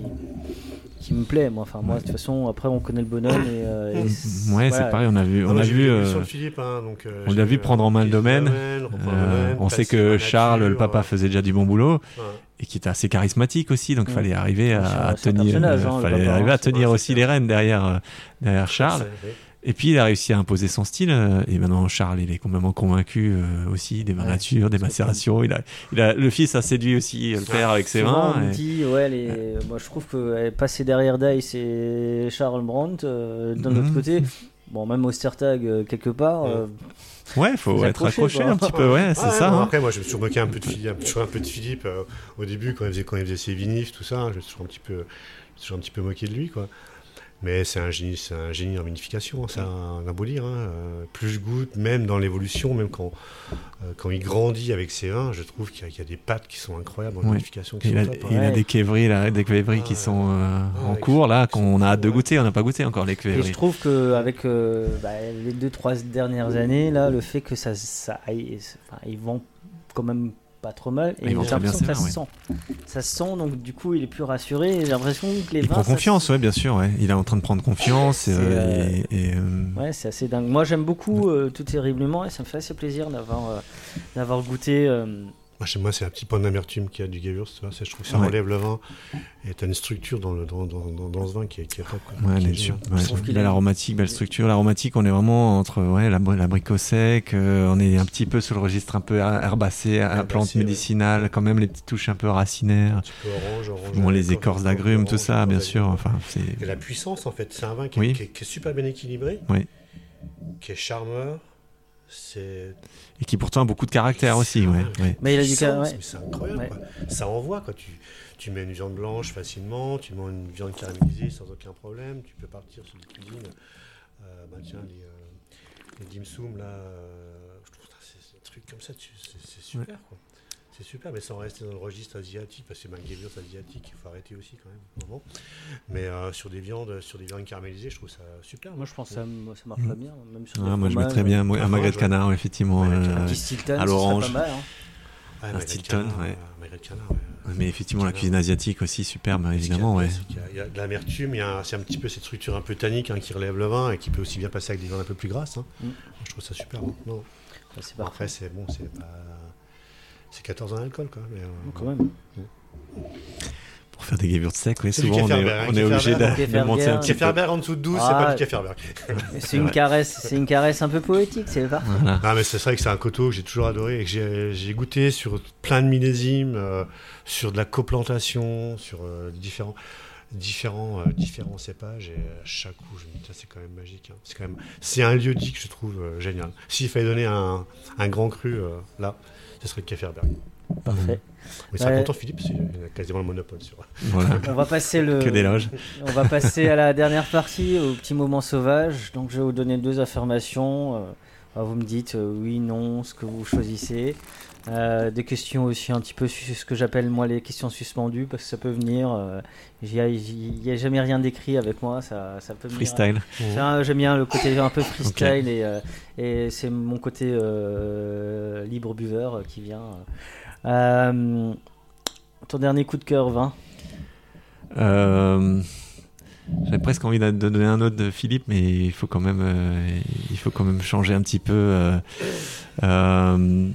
qui me plaît. Moi, enfin, moi, ouais. de toute façon, après on connaît le bonhomme. Et, euh, et c'est, ouais, voilà. c'est pareil, on a vu. On non, a vu, euh, Philippe, hein, donc, euh, on l'a vu prendre en main le domaine. domaine euh, on sait que Charles, le papa, faisait déjà du bon boulot. Et qui était assez charismatique aussi, donc il mmh. fallait arriver à, à tenir, euh, hein, fallait papa, arriver à tenir aussi ça. les rênes derrière, euh, derrière Charles. Et puis il a réussi à imposer son style. Euh, et maintenant Charles, il est complètement convaincu euh, aussi des maratures, ouais, des macérations. Il a, il a, le fils a séduit aussi le père avec ses mains. On et... dit, ouais, les... euh... moi je trouve que passer derrière Dice et Charles Brandt, euh, d'un mmh. autre côté, bon, même Ostertag euh, quelque part. Mmh. Euh... Ouais, faut vous être accroché un petit peu, ouais, ah, c'est ouais, ça. Non, hein. Après, moi, je me suis moqué un peu de Philippe, un peu de Philippe euh, au début quand il faisait, quand il faisait ses vinifs, tout ça. Je me suis un petit peu, je me suis un petit peu moqué de lui, quoi. Mais c'est un génie, c'est un génie en vinification, c'est un, un beau lire. Hein. Plus je goûte, même dans l'évolution, même quand, euh, quand il grandit avec ses vins, je trouve qu'il y a, qu'il y a des pattes qui sont incroyables en ouais. vinification. Il, a, top, il ouais. a des quévries, là, des quévries ah, qui sont euh, ah, en cours, là, qu'on a hâte de goûter. On n'a pas goûté encore les quévries. Et je trouve qu'avec euh, bah, les deux, trois dernières années, là, le fait que ça, ça aille, enfin, ils vont quand même pas trop mal, et j'ai l'impression que ça se sent. Ça se sent, donc du coup, il est plus rassuré. Et j'ai l'impression que les vins. Il prend confiance, ouais, bien sûr, ouais. Il est en train de prendre confiance. Ouais, euh, euh... Et, et, euh... ouais, c'est assez dingue. Moi, j'aime beaucoup euh, tout terriblement, et ça me fait assez plaisir d'avoir, euh, d'avoir goûté. Euh... Moi, chez moi, c'est un petit point d'amertume qu'il y a du Gewürz, tu vois. Je trouve que ça ouais. relève le vin, et t'as une structure dans, le, dans, dans, dans, dans ce vin qui est, qui est top. Ouais, bien sûr. Ouais, a... L'aromatique, belle structure. L'aromatique, on est vraiment entre ouais, l'abricot sec, euh, on est un petit peu sur le registre un peu herbacé, herbacé plante médicinale, ouais. quand même les petites touches un peu racinaires. Un petit peu orange, orange. Bon, les écorces d'agrumes, tout ça, bien sûr. Enfin, c'est... Et la puissance, en fait, c'est un vin qui est, oui. qui est, qui est super bien équilibré, oui. qui est charmeur. C'est... Et qui pourtant a beaucoup de caractère c'est aussi. Ouais, ouais. Mais il a du caractère. Ouais. C'est incroyable. Ouais. Quoi. Ça envoie. Quoi. Tu, tu mets une viande blanche facilement, tu mets une viande caramélisée sans aucun problème. Tu peux partir sur des cuisines. Euh, bah, tiens, les, euh, les dim sum, là, euh, je trouve que des trucs comme ça, tu, c'est, c'est super. Ouais. Quoi. C'est super, mais sans rester dans le registre asiatique, parce que c'est un Gewürz asiatique, il faut arrêter aussi quand même. Bon. Mais euh, sur des viandes, sur des viandes caramélisées, je trouve ça super. Moi, je pense que ça, ça marche pas bien, même sur. Ah, moi, je mettrais bien un magret de canard, effectivement, à l'orange. Un Stilton, ouais. Mais effectivement, la cuisine asiatique aussi, superbe, évidemment, ouais. Il y a de l'amertume, il y a un, c'est un petit peu cette structure un peu tannique hein, qui relève le vin et qui peut aussi bien passer avec des viandes un peu plus grasses. Hein. Mm. Je trouve ça super. Bon. Non. Ouais, c'est après, c'est bon, c'est pas. C'est quatorze ans d'alcool, quoi. Mais, euh, quand même. Ouais. Pour faire des Gewürz secs, oui, souvent on est, hein, on est obligé de monter un petit peu. Kefirberg en dessous de douze, ah, c'est pas du Kefirberg. C'est une caresse, c'est une caresse un peu poétique, c'est pas. Voilà. Ah, mais c'est vrai que c'est un coteau que j'ai toujours adoré et que j'ai, j'ai goûté sur plein de millésimes, euh, sur de la coplantation, sur euh, différents. Différents, euh, différents cépages et à chaque coup je me dis c'est quand même magique hein. c'est, quand même, c'est un lieu dit que je trouve euh, génial. S'il fallait donner un, un grand cru euh, là, ce serait le Kefirberg. Parfait. Mais ça compte en Philippe, c'est quasiment le monopole sur. Voilà. On va passer le. Que d'éloges. On va passer à la dernière partie, au petit moment sauvage. Donc je vais vous donner deux affirmations. Euh, vous me dites euh, oui, non, ce que vous choisissez. Euh, des questions aussi un petit peu ce que j'appelle moi les questions suspendues parce que ça peut venir euh, il n'y a, a jamais rien d'écrit avec moi ça, ça peut freestyle venir, ça, j'aime bien le côté un peu freestyle okay. et, euh, et c'est mon côté euh, libre buveur euh, qui vient euh, ton dernier coup de cœur vin euh, j'avais presque envie de donner un autre de Philippe mais il faut quand même euh, il faut quand même changer un petit peu euh, euh,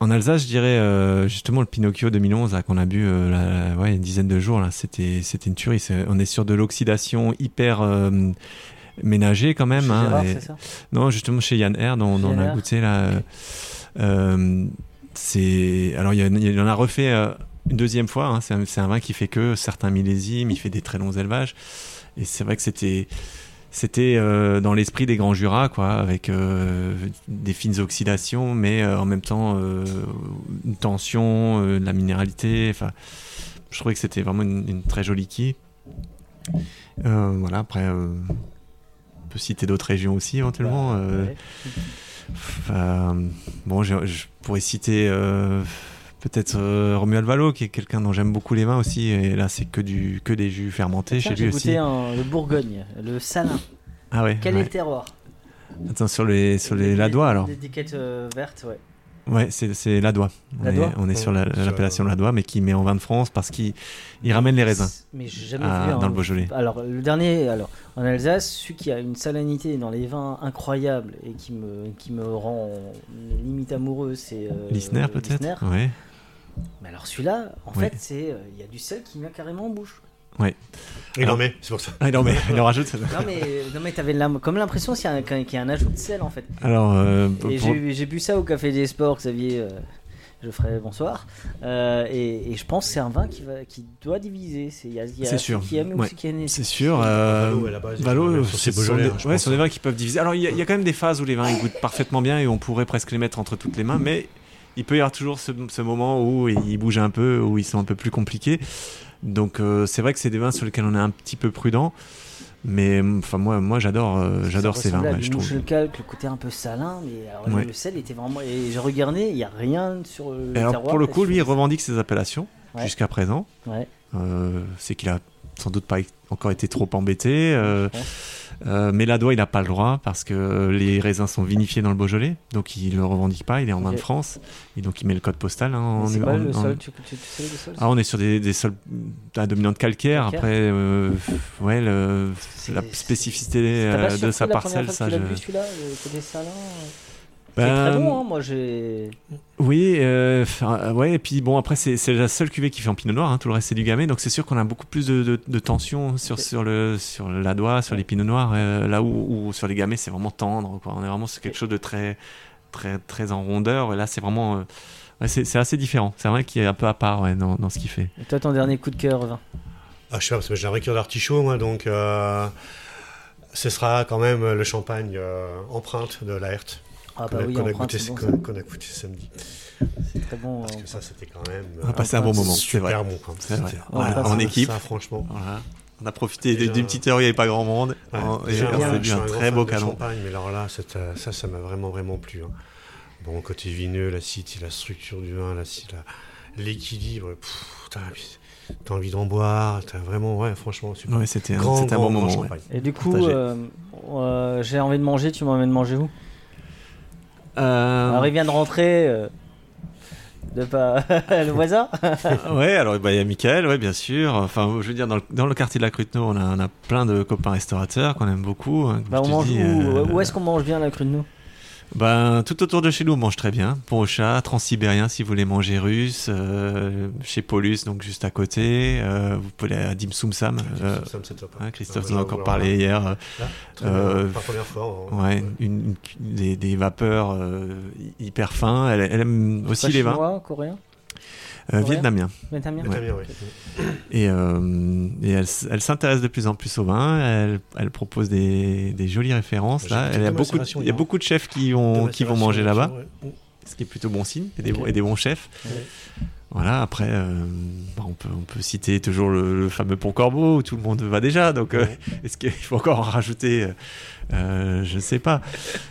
en Alsace, je dirais euh, justement le Pinocchio deux mille onze là, qu'on a bu euh, là, ouais, une dizaine de jours. Là, c'était, c'était une tuerie. C'est, on est sur de l'oxydation hyper euh, ménagée quand même. Chez hein, Gérard, et... c'est ça ? Non, justement chez Yann Herr, dont on a goûté là. Okay. Euh, c'est... Alors, il en a refait euh, une deuxième fois. Hein. C'est, un, c'est un vin qui fait que certains millésimes. Il fait des très longs élevages. Et c'est vrai que c'était... C'était euh, dans l'esprit des grands Jura, quoi, avec euh, des fines oxydations, mais euh, en même temps euh, une tension, euh, de la minéralité. Enfin, je trouvais que c'était vraiment une, une très jolie quille. Euh, voilà. Après, euh, on peut citer d'autres régions aussi éventuellement. Euh, ouais. euh, bon, je, je pourrais citer. Euh, peut-être euh, Romuald Valo, qui est quelqu'un dont j'aime beaucoup les vins aussi, et là c'est que, du, que des jus fermentés tiens, chez lui aussi. J'ai goûté un, le Bourgogne, le Salin. Ah ouais. Quel ouais. est le terroir? Attends, sur les, sur les Ladois alors. L'étiquette euh, verte, ouais. Ouais, c'est, c'est Ladois. On Ladois est, on est oh, sur la, l'appellation Ladois, mais qui met en vin de France parce qu'il il ramène les raisins mais j'ai jamais à, vu, hein, dans le Beaujolais. Alors, le dernier, alors, en Alsace, celui qui a une salinité dans les vins incroyable et qui me, qui me rend limite amoureux, c'est... Euh, Lissner, peut-être Lissner. Ouais. Mais alors celui-là, en ouais. fait, c'est il y a du sel qui vient carrément en bouche. Ouais. Il en met, c'est pour ça. Ah, il en met, il en rajoute. non, mais, non, mais t'avais comme l'impression qu'il y a un, qu'il y a un ajout de sel en fait. Alors, euh, et pour... j'ai, j'ai bu ça au Café des Sports, Xavier euh, Geoffrey, bonsoir. Euh, et, et je pense que c'est un vin qui, va, qui doit diviser. C'est, y a, y a c'est sûr. Qui aime ouais. ou qui aime. C'est sûr. Euh, Valo, c'est Beaujolais. Ouais, ce sont des vins qui peuvent diviser. Alors, il y, y a quand même des phases où les vins ils goûtent parfaitement bien et on pourrait presque les mettre entre toutes les mains, mais il peut y avoir toujours ce, ce moment où ils bougent un peu, où ils sont un peu plus compliqués. Donc euh, c'est vrai que c'est des vins sur lesquels on est un petit peu prudent, mais enfin moi moi j'adore euh, j'adore ces vins. Ouais, je trouve. Le calque, le côté un peu salin, mais alors, ouais. le sel était vraiment. Et j'ai regardé, il y a rien sur le terroir. Alors pour le coup, lui, il revendique ses appellations ouais. jusqu'à présent. Ouais. Euh, c'est qu'il a sans doute pas encore été trop embêté. Euh, ouais. Euh, mais Ladois, il n'a pas le droit parce que les raisins sont vinifiés dans le Beaujolais, donc il ne le revendique pas, il est en vin okay. de France, et donc il met le code postal. Hein, c'est en, quoi en, le sol en... tu, tu, tu sais, sols, ah, on est sur des, des sols à dominante calcaire, calcaire. après euh, ouais, le, la spécificité c'est, c'est... de sa parcelle. Ça, je... bu, celui-là, le côté salin ben... c'est très bon, hein, moi j'ai... Oui, euh, ouais, et puis bon, après, c'est, c'est la seule cuvée qui fait en pinot noir, hein, tout le reste c'est du gamay, donc c'est sûr qu'on a beaucoup plus de, de, de tension sur, sur, le, sur la doigt, sur les pinots noirs, euh, là où, où sur les gamay c'est vraiment tendre, quoi. On est vraiment sur quelque chose de très, très, très en rondeur, et là c'est vraiment. Euh, ouais, c'est, c'est assez différent, c'est vrai qu'il est un peu à part ouais, dans, dans ce qu'il fait. Et toi, ton dernier coup de cœur, Vin ? Ah, je sais pas, parce que j'ai un vrai cœur d'artichaut, moi, donc euh, ce sera quand même le champagne euh, empreinte de la Herthe. Ah bah qu'on a, oui, qu'on a goûté, bon qu'on, qu'on a goûté samedi. C'est très bon. Parce que ça, c'était quand même. On a passé un bon moment. Super c'est vrai. Bon, quand même. C'est vrai. Voilà, voilà, en équipe. Ça, franchement. Voilà. On a profité déjà... d'une petite heure où il n'y avait pas grand monde. Ouais, en, et on a bu un très beau canon. Champagne, mais alors là, ça, ça m'a vraiment, vraiment plu. Hein. Bon, côté vineux, l'acide, la structure du vin, l'acide, la... l'équilibre. Pff, putain, t'as envie d'en boire, t'as vraiment, ouais, franchement, super. Ouais, c'était grand, c'était grand, un bon moment. Ouais. Et du coup, j'ai envie de manger, tu m'emmènes manger où ? Euh... Alors il vient de rentrer euh, de pas le voisin. Ouais, alors bah il y a Mickaël, ouais bien sûr. Enfin, je veux dire dans le, dans le quartier de la Krutenau, on a on a plein de copains restaurateurs qu'on aime beaucoup. Hein, bah, on mange dis, où, euh, où est-ce qu'on mange bien la Krutenau? Ben tout autour de chez nous, on mange très bien. Pont au Chat, Transsibérien si vous voulez manger russe, euh, chez Paulus donc juste à côté. Euh, vous pouvez aller à Dim Sum Sam. Euh, Dim Sum Sam c'est top. Hein, Christophe nous en a encore parlé hier. Là, euh, bien, pas première fois. Hein, ouais, ouais. Une, une, des, des vapeurs euh, hyper fins. Elle, elle aime aussi les vins. Chinois, coréen. Euh, vietnamien. Vietnamien. Ouais. Vietnamien oui. Et, euh, et elle, elle s'intéresse de plus en plus au vin. Elle, elle propose des, des jolies références. Là. Elle a beaucoup de, il y a beaucoup de chefs qui, ont, qui vont manger là-bas, ouais. Ce qui est plutôt bon signe. Et des, okay. et des bons chefs. Ouais. Voilà. Après, euh, bah on peut, on peut citer toujours le, le fameux Pont Corbeau où tout le monde va déjà. Donc, euh, ouais. Est-ce qu'il faut encore en rajouter? Euh, je ne sais pas.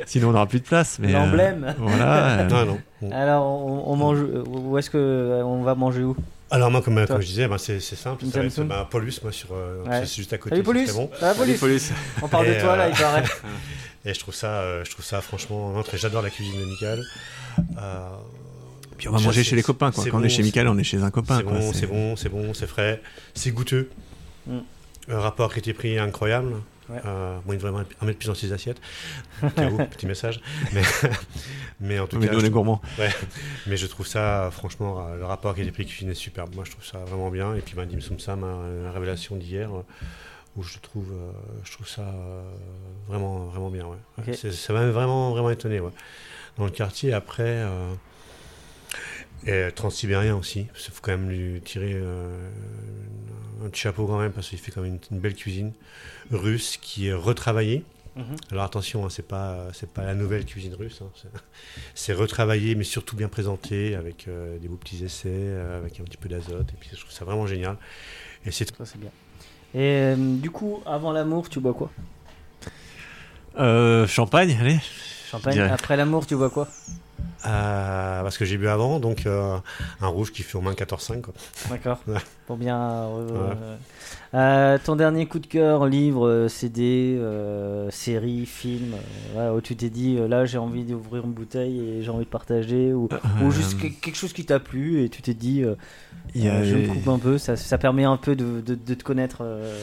Sinon, on n'aura plus de place. Mais, l'emblème. Euh, voilà. Euh... Non, non. Alors, on, on mange. Où est-ce que on va manger où? Alors moi, comme, comme je disais, ben, c'est, c'est simple. Ça va être, ben, Paulus, moi, sur, euh, ouais. c'est juste à côté. Salut Paulus. Bon. Ah, Paulus. Paulus. On parle et de toi euh... là, il paraît. Et je trouve ça, euh, je trouve ça franchement. Entre, j'adore la cuisine de Mickaël. Euh... Puis on va déjà, manger chez les copains. Quoi. Quand bon, on est chez Mickaël, on est chez un copain. C'est, quoi. Bon, c'est... c'est bon, c'est bon, c'est frais, c'est goûteux. Mm. Un rapport qualité-prix incroyable. Ouais. Euh, bon, il devrait en mettre plus dans ses assiettes. Carreau, petit message. Mais, mais en tout mais cas. Je, gourmands. Ouais. Mais je trouve ça, franchement, le rapport avec les prix cuisine est superbe. Moi, je trouve ça vraiment bien. Et puis, ben, Dim Sum Sam, la révélation d'hier, où je trouve, je trouve ça vraiment, vraiment bien. Ouais. Okay. C'est, ça m'a vraiment, vraiment étonné. Ouais. Dans le quartier, après. Euh... Et Transsibérien aussi. Il faut quand même lui tirer euh, un petit chapeau quand même parce qu'il fait quand même une, une belle cuisine russe qui est retravaillée. Mmh. Alors attention, hein, c'est pas c'est pas la nouvelle cuisine russe. Hein, c'est, c'est retravaillé mais surtout bien présenté avec euh, des beaux petits essais, euh, avec un petit peu d'azote. Et puis je trouve ça vraiment génial. Et c'est ça, c'est bien. Et euh, du coup, avant l'amour, tu bois quoi? euh, Champagne, allez. Champagne. Après l'amour, tu bois quoi? Euh, parce que j'ai bu avant, donc euh, un rouge qui fait au moins quatorze virgule cinq quoi. D'accord. Ouais. Pour bien. Euh, ouais. euh, ton dernier coup de cœur, livre, C D, euh, série, film, euh, ouais, où tu t'es dit euh, là j'ai envie d'ouvrir une bouteille et j'ai envie de partager, ou, euh, ou juste que, quelque chose qui t'a plu et tu t'es dit euh, y a, euh, je me coupe un peu, ça, ça permet un peu de, de, de te connaître. Euh,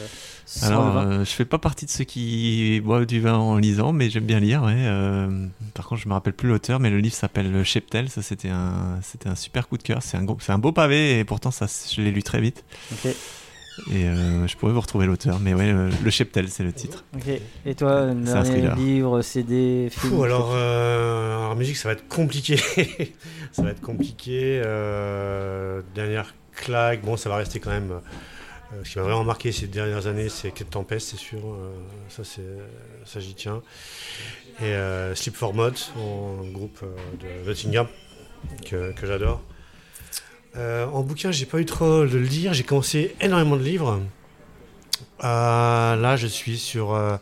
Alors, euh, je fais pas partie de ceux qui boivent du vin en lisant, mais j'aime bien lire. Ouais. Euh, par contre, je me rappelle plus l'auteur, mais le livre s'appelle Cheptel. Ça, c'était un, c'était un super coup de cœur. C'est un, gros, c'est un beau pavé, et pourtant, ça, je l'ai lu très vite. Okay. Et euh, je pourrais vous retrouver l'auteur, mais ouais, le, le Cheptel, c'est le titre. Okay. Et toi, un livre, C D, film? Fou, alors, euh, alors, musique, ça va être compliqué. ça va être compliqué. Euh, dernière claque. Bon, ça va rester quand même. Euh, ce qui m'a vraiment marqué ces dernières années, c'est Quai de Tempête, c'est sûr. Euh, ça, c'est, ça, j'y tiens. Et euh, Sleep for Mod, en groupe euh, de Nottingham, que, que j'adore. Euh, en bouquin, j'ai pas eu trop de lire. J'ai commencé énormément de livres. Euh, là, je suis sur euh,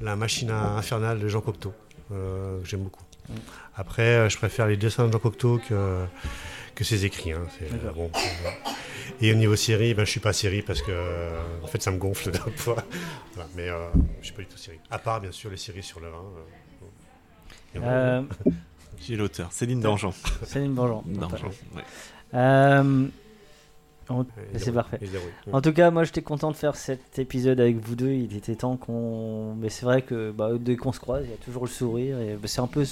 La Machine Infernale de Jean Cocteau, euh, que j'aime beaucoup. Après, je préfère les dessins de Jean Cocteau que, que ses écrits. Hein. C'est, euh, bon, euh, et au niveau série, ben, je ne suis pas série parce que euh, en fait, ça me gonfle d'un poids. Voilà, mais euh, je ne suis pas du tout série. À part, bien sûr, les séries sur le vin. Euh, euh, euh, j'ai l'auteur, Céline Dangean. Céline Dangean. Dangean, oui. Euh, on... C'est parfait. En tout cas, moi, j'étais content de faire cet épisode avec vous deux. Il était temps qu'on. Mais c'est vrai que bah, dès qu'on se croise, il y a toujours le sourire. Et bah, c'est un peu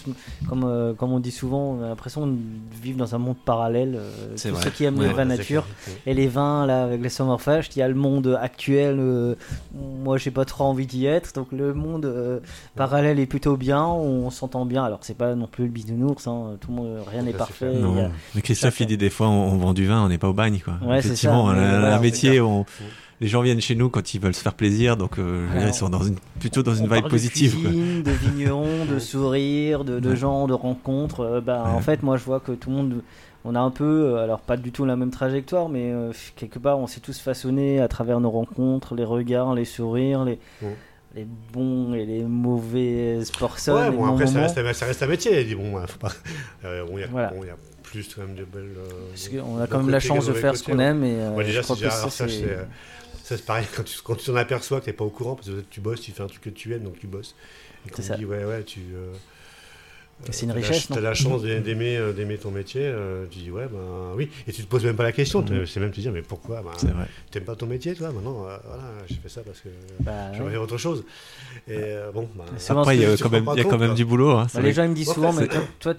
comme euh, comme on dit souvent. On a l'impression de vivre dans un monde parallèle. Euh, tous vrai. Ceux qui aiment ouais, les vins nature et les vins là avec les Sommerfacht, il y a le monde actuel. Euh, moi, j'ai pas trop envie d'y être. Donc le monde euh, parallèle est plutôt bien. On s'entend bien. Alors c'est pas non plus le bisounours. Hein, tout le monde, rien n'est parfait. A... Mais Christophe il dit des fois, on, on vend du vin, on n'est pas au bagne quoi. Ouais, effectivement, c'est ça, un, voilà, un métier où on, les gens viennent chez nous quand ils veulent se faire plaisir, donc euh, alors, ils sont dans une, plutôt dans une vibe positive. On parle de cuisine, quoi. De vignerons, de sourires, de, de ouais. gens, de rencontres. Euh, bah, ouais. En fait, moi, je vois que tout le monde, on a un peu, alors pas du tout la même trajectoire, mais euh, quelque part, on s'est tous façonnés à travers nos rencontres, les regards, les sourires, les... Ouais. Les bons et les mauvaises personnes. Ouais, bon, après, ça reste, à, ça reste un métier. Il dit, bon, faut pas. Euh, bon, il voilà. bon, y a plus quand même de belles. Euh, on a quand même la chance de faire ce qu'on aime. Et, ouais, déjà, je crois que ça, c'est... C'est, euh, ça, c'est pareil. Quand tu, quand tu t'en aperçois que tu n'es pas au courant, parce que tu bosses, tu fais un truc que tu aimes, donc tu bosses. Et quand tu dis, ouais, ouais, tu. Euh, c'est une richesse. Tu as la chance d'aimer, d'aimer ton métier. Euh, tu dis, ouais, ben oui. Et tu te poses même pas la question. Mmh. C'est même te dire, mais pourquoi ben, t'aimes pas ton métier, toi maintenant, euh, voilà, j'ai fait ça parce que bah, je vais faire autre chose. Et euh, bon, bah, après, il y a quand même, y a quand même du boulot. Hein, bah, les gens ils me disent souvent, mais toi,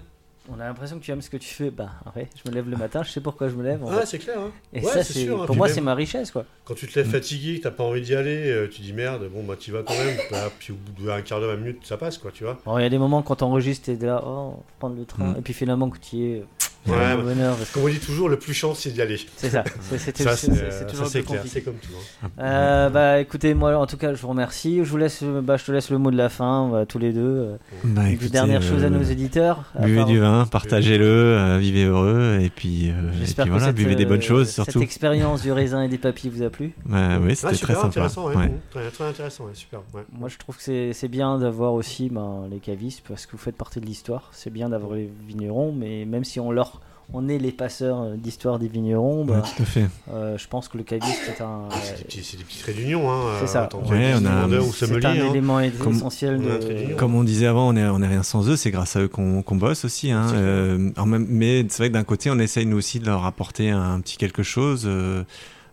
on a l'impression que tu aimes ce que tu fais. Bah, ouais, je me lève le matin, je sais pourquoi je me lève. Ah, c'est clair. Hein. Et ouais, ça, c'est, c'est sûr, pour hein, moi, c'est ma richesse, quoi. Quand tu te lèves mmh. fatigué, t'as pas envie d'y aller, euh, tu dis merde, bon, bah, tu vas quand même. Bah, puis au bout d'un quart d'heure, vingt minutes, ça passe, quoi, tu vois. Il y a des moments quand t'enregistres, t'es là, oh, faut prendre le train. Mmh. Et puis finalement, que tu y es. Ouais, ouais, bonheur, parce que... Comme on dit toujours, le plus chiant, c'est d'y aller. C'est ça. C'est, c'est, ça, c'est, c'est, c'est toujours ça, c'est clair. C'est comme tout. Hein. Euh, bah, écoutez, moi, en tout cas, je vous remercie. Je vous laisse, bah, je te laisse le mot de la fin, bah, tous les deux. Bah, une écoutez, dernière euh, chose à nos éditeurs. Buvez du vin, partagez-le, euh, vivez heureux, et puis, euh, et puis voilà, cette, buvez des bonnes euh, choses surtout. Cette expérience du raisin et des papilles vous a plu ? Bah, oui, c'était ah, super, très sympa. Intéressant, ouais, ouais. Très, très intéressant, ouais, super. Ouais. Moi, je trouve que c'est, c'est bien d'avoir aussi ben, les cavistes parce que vous faites partie de l'histoire. C'est bien d'avoir les vignerons, mais même si on leur on est les passeurs d'histoire des vignerons. Bah, ouais, tout à fait. Euh, je pense que le caviste est un. C'est des, petits, c'est des petites réunions, hein. C'est ça. Ouais, on a. C'est, sommelier, c'est un hein. élément comme, essentiel. De... Comme on disait avant, on n'est on est rien sans eux. C'est grâce à eux qu'on, qu'on bosse aussi, hein. Euh, en même, mais c'est vrai que d'un côté, on essaye nous aussi de leur apporter un, un petit quelque chose. Euh,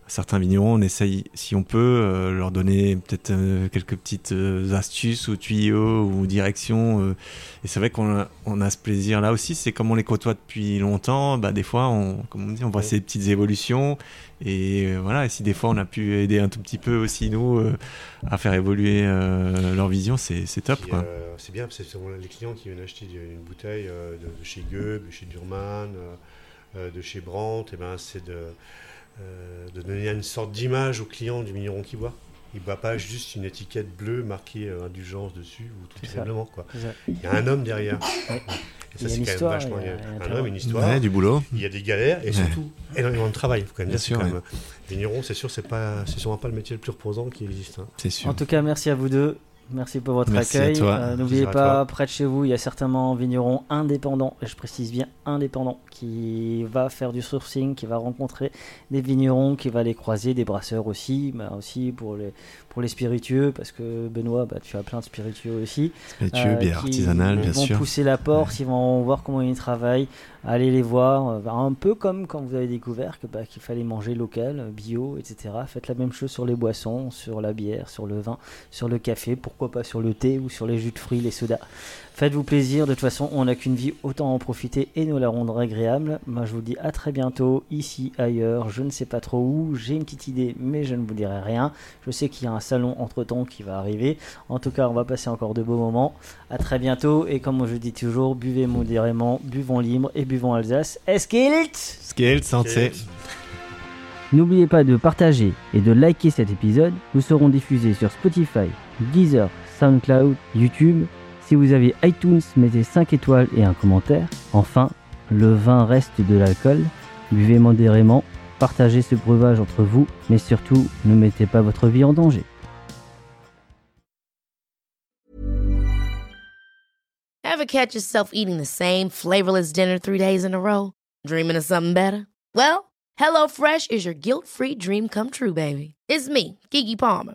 certains vignerons, on essaye, si on peut, euh, leur donner peut-être euh, quelques petites euh, astuces ou tuyaux ou directions. Euh, et c'est vrai qu'on a, on a ce plaisir-là aussi. C'est comme on les côtoie depuis longtemps, bah, des fois, on, comme on dit, on voit ouais. ces petites évolutions. Et euh, voilà, et si des fois, on a pu aider un tout petit peu aussi, nous, euh, à faire évoluer euh, leur vision, c'est, c'est top. Qui, quoi. Euh, c'est bien, parce que les clients qui viennent acheter une bouteille euh, de, de chez Goeb, de chez Durman, euh, de chez Brandt, et ben, c'est de... Euh, de donner une sorte d'image au client du vigneron qui boit. Il ne boit pas juste une étiquette bleue marquée euh, indulgence dessus ou tout simplement quoi. Il y a un homme derrière. Ouais. Et ça c'est quand histoire, même vachement il y a, il y a un, un homme, une histoire, ouais, du boulot. Il y a des galères et surtout ouais. énormément de travail. Faut quand même bien dire, sûr. Quand même, ouais. Vigneron, c'est sûr, c'est pas, c'est sûrement pas le métier le plus reposant qui existe. Hein. C'est sûr. En tout cas, merci à vous deux. Merci pour votre Merci accueil. Euh, n'oubliez pas, près de chez vous, il y a certainement un vigneron indépendant, et je précise bien indépendant, qui va faire du sourcing, qui va rencontrer des vignerons, qui va les croiser, des brasseurs aussi, bah aussi pour les, pour les spiritueux, parce que Benoît, bah, tu as plein de spiritueux aussi. Spiritueux, euh, bière artisanale, bien sûr. Ils vont pousser la porte, ouais. Ils vont voir comment ils travaillent, aller les voir, bah, un peu comme quand vous avez découvert que, bah, qu'il fallait manger local, bio, et cetera. Faites la même chose sur les boissons, sur la bière, sur le vin, sur le café, pour pourquoi pas sur le thé ou sur les jus de fruits, les sodas. Faites-vous plaisir, de toute façon, on n'a qu'une vie, autant en profiter et nous la rendre agréable. Moi, je vous dis à très bientôt, ici, ailleurs, je ne sais pas trop où, j'ai une petite idée, mais je ne vous dirai rien. Je sais qu'il y a un salon entre-temps qui va arriver. En tout cas, on va passer encore de beaux moments. À très bientôt, et comme je dis toujours, buvez modérément, buvons libre et buvons Alsace. Esquilt Skilt, santé. N'oubliez pas de partager et de liker cet épisode. Nous serons diffusés sur Spotify, Deezer, SoundCloud, YouTube. Si vous avez iTunes, mettez cinq étoiles et un commentaire. Enfin, le vin reste de l'alcool. Buvez modérément, partagez ce breuvage entre vous, mais surtout, ne mettez pas votre vie en danger. Ever catch yourself eating the same flavorless dinner three days in a row? Dreaming of something better? Well, Hello Fresh is your guilt-free dream come true, baby. It's me, Kiki Palmer.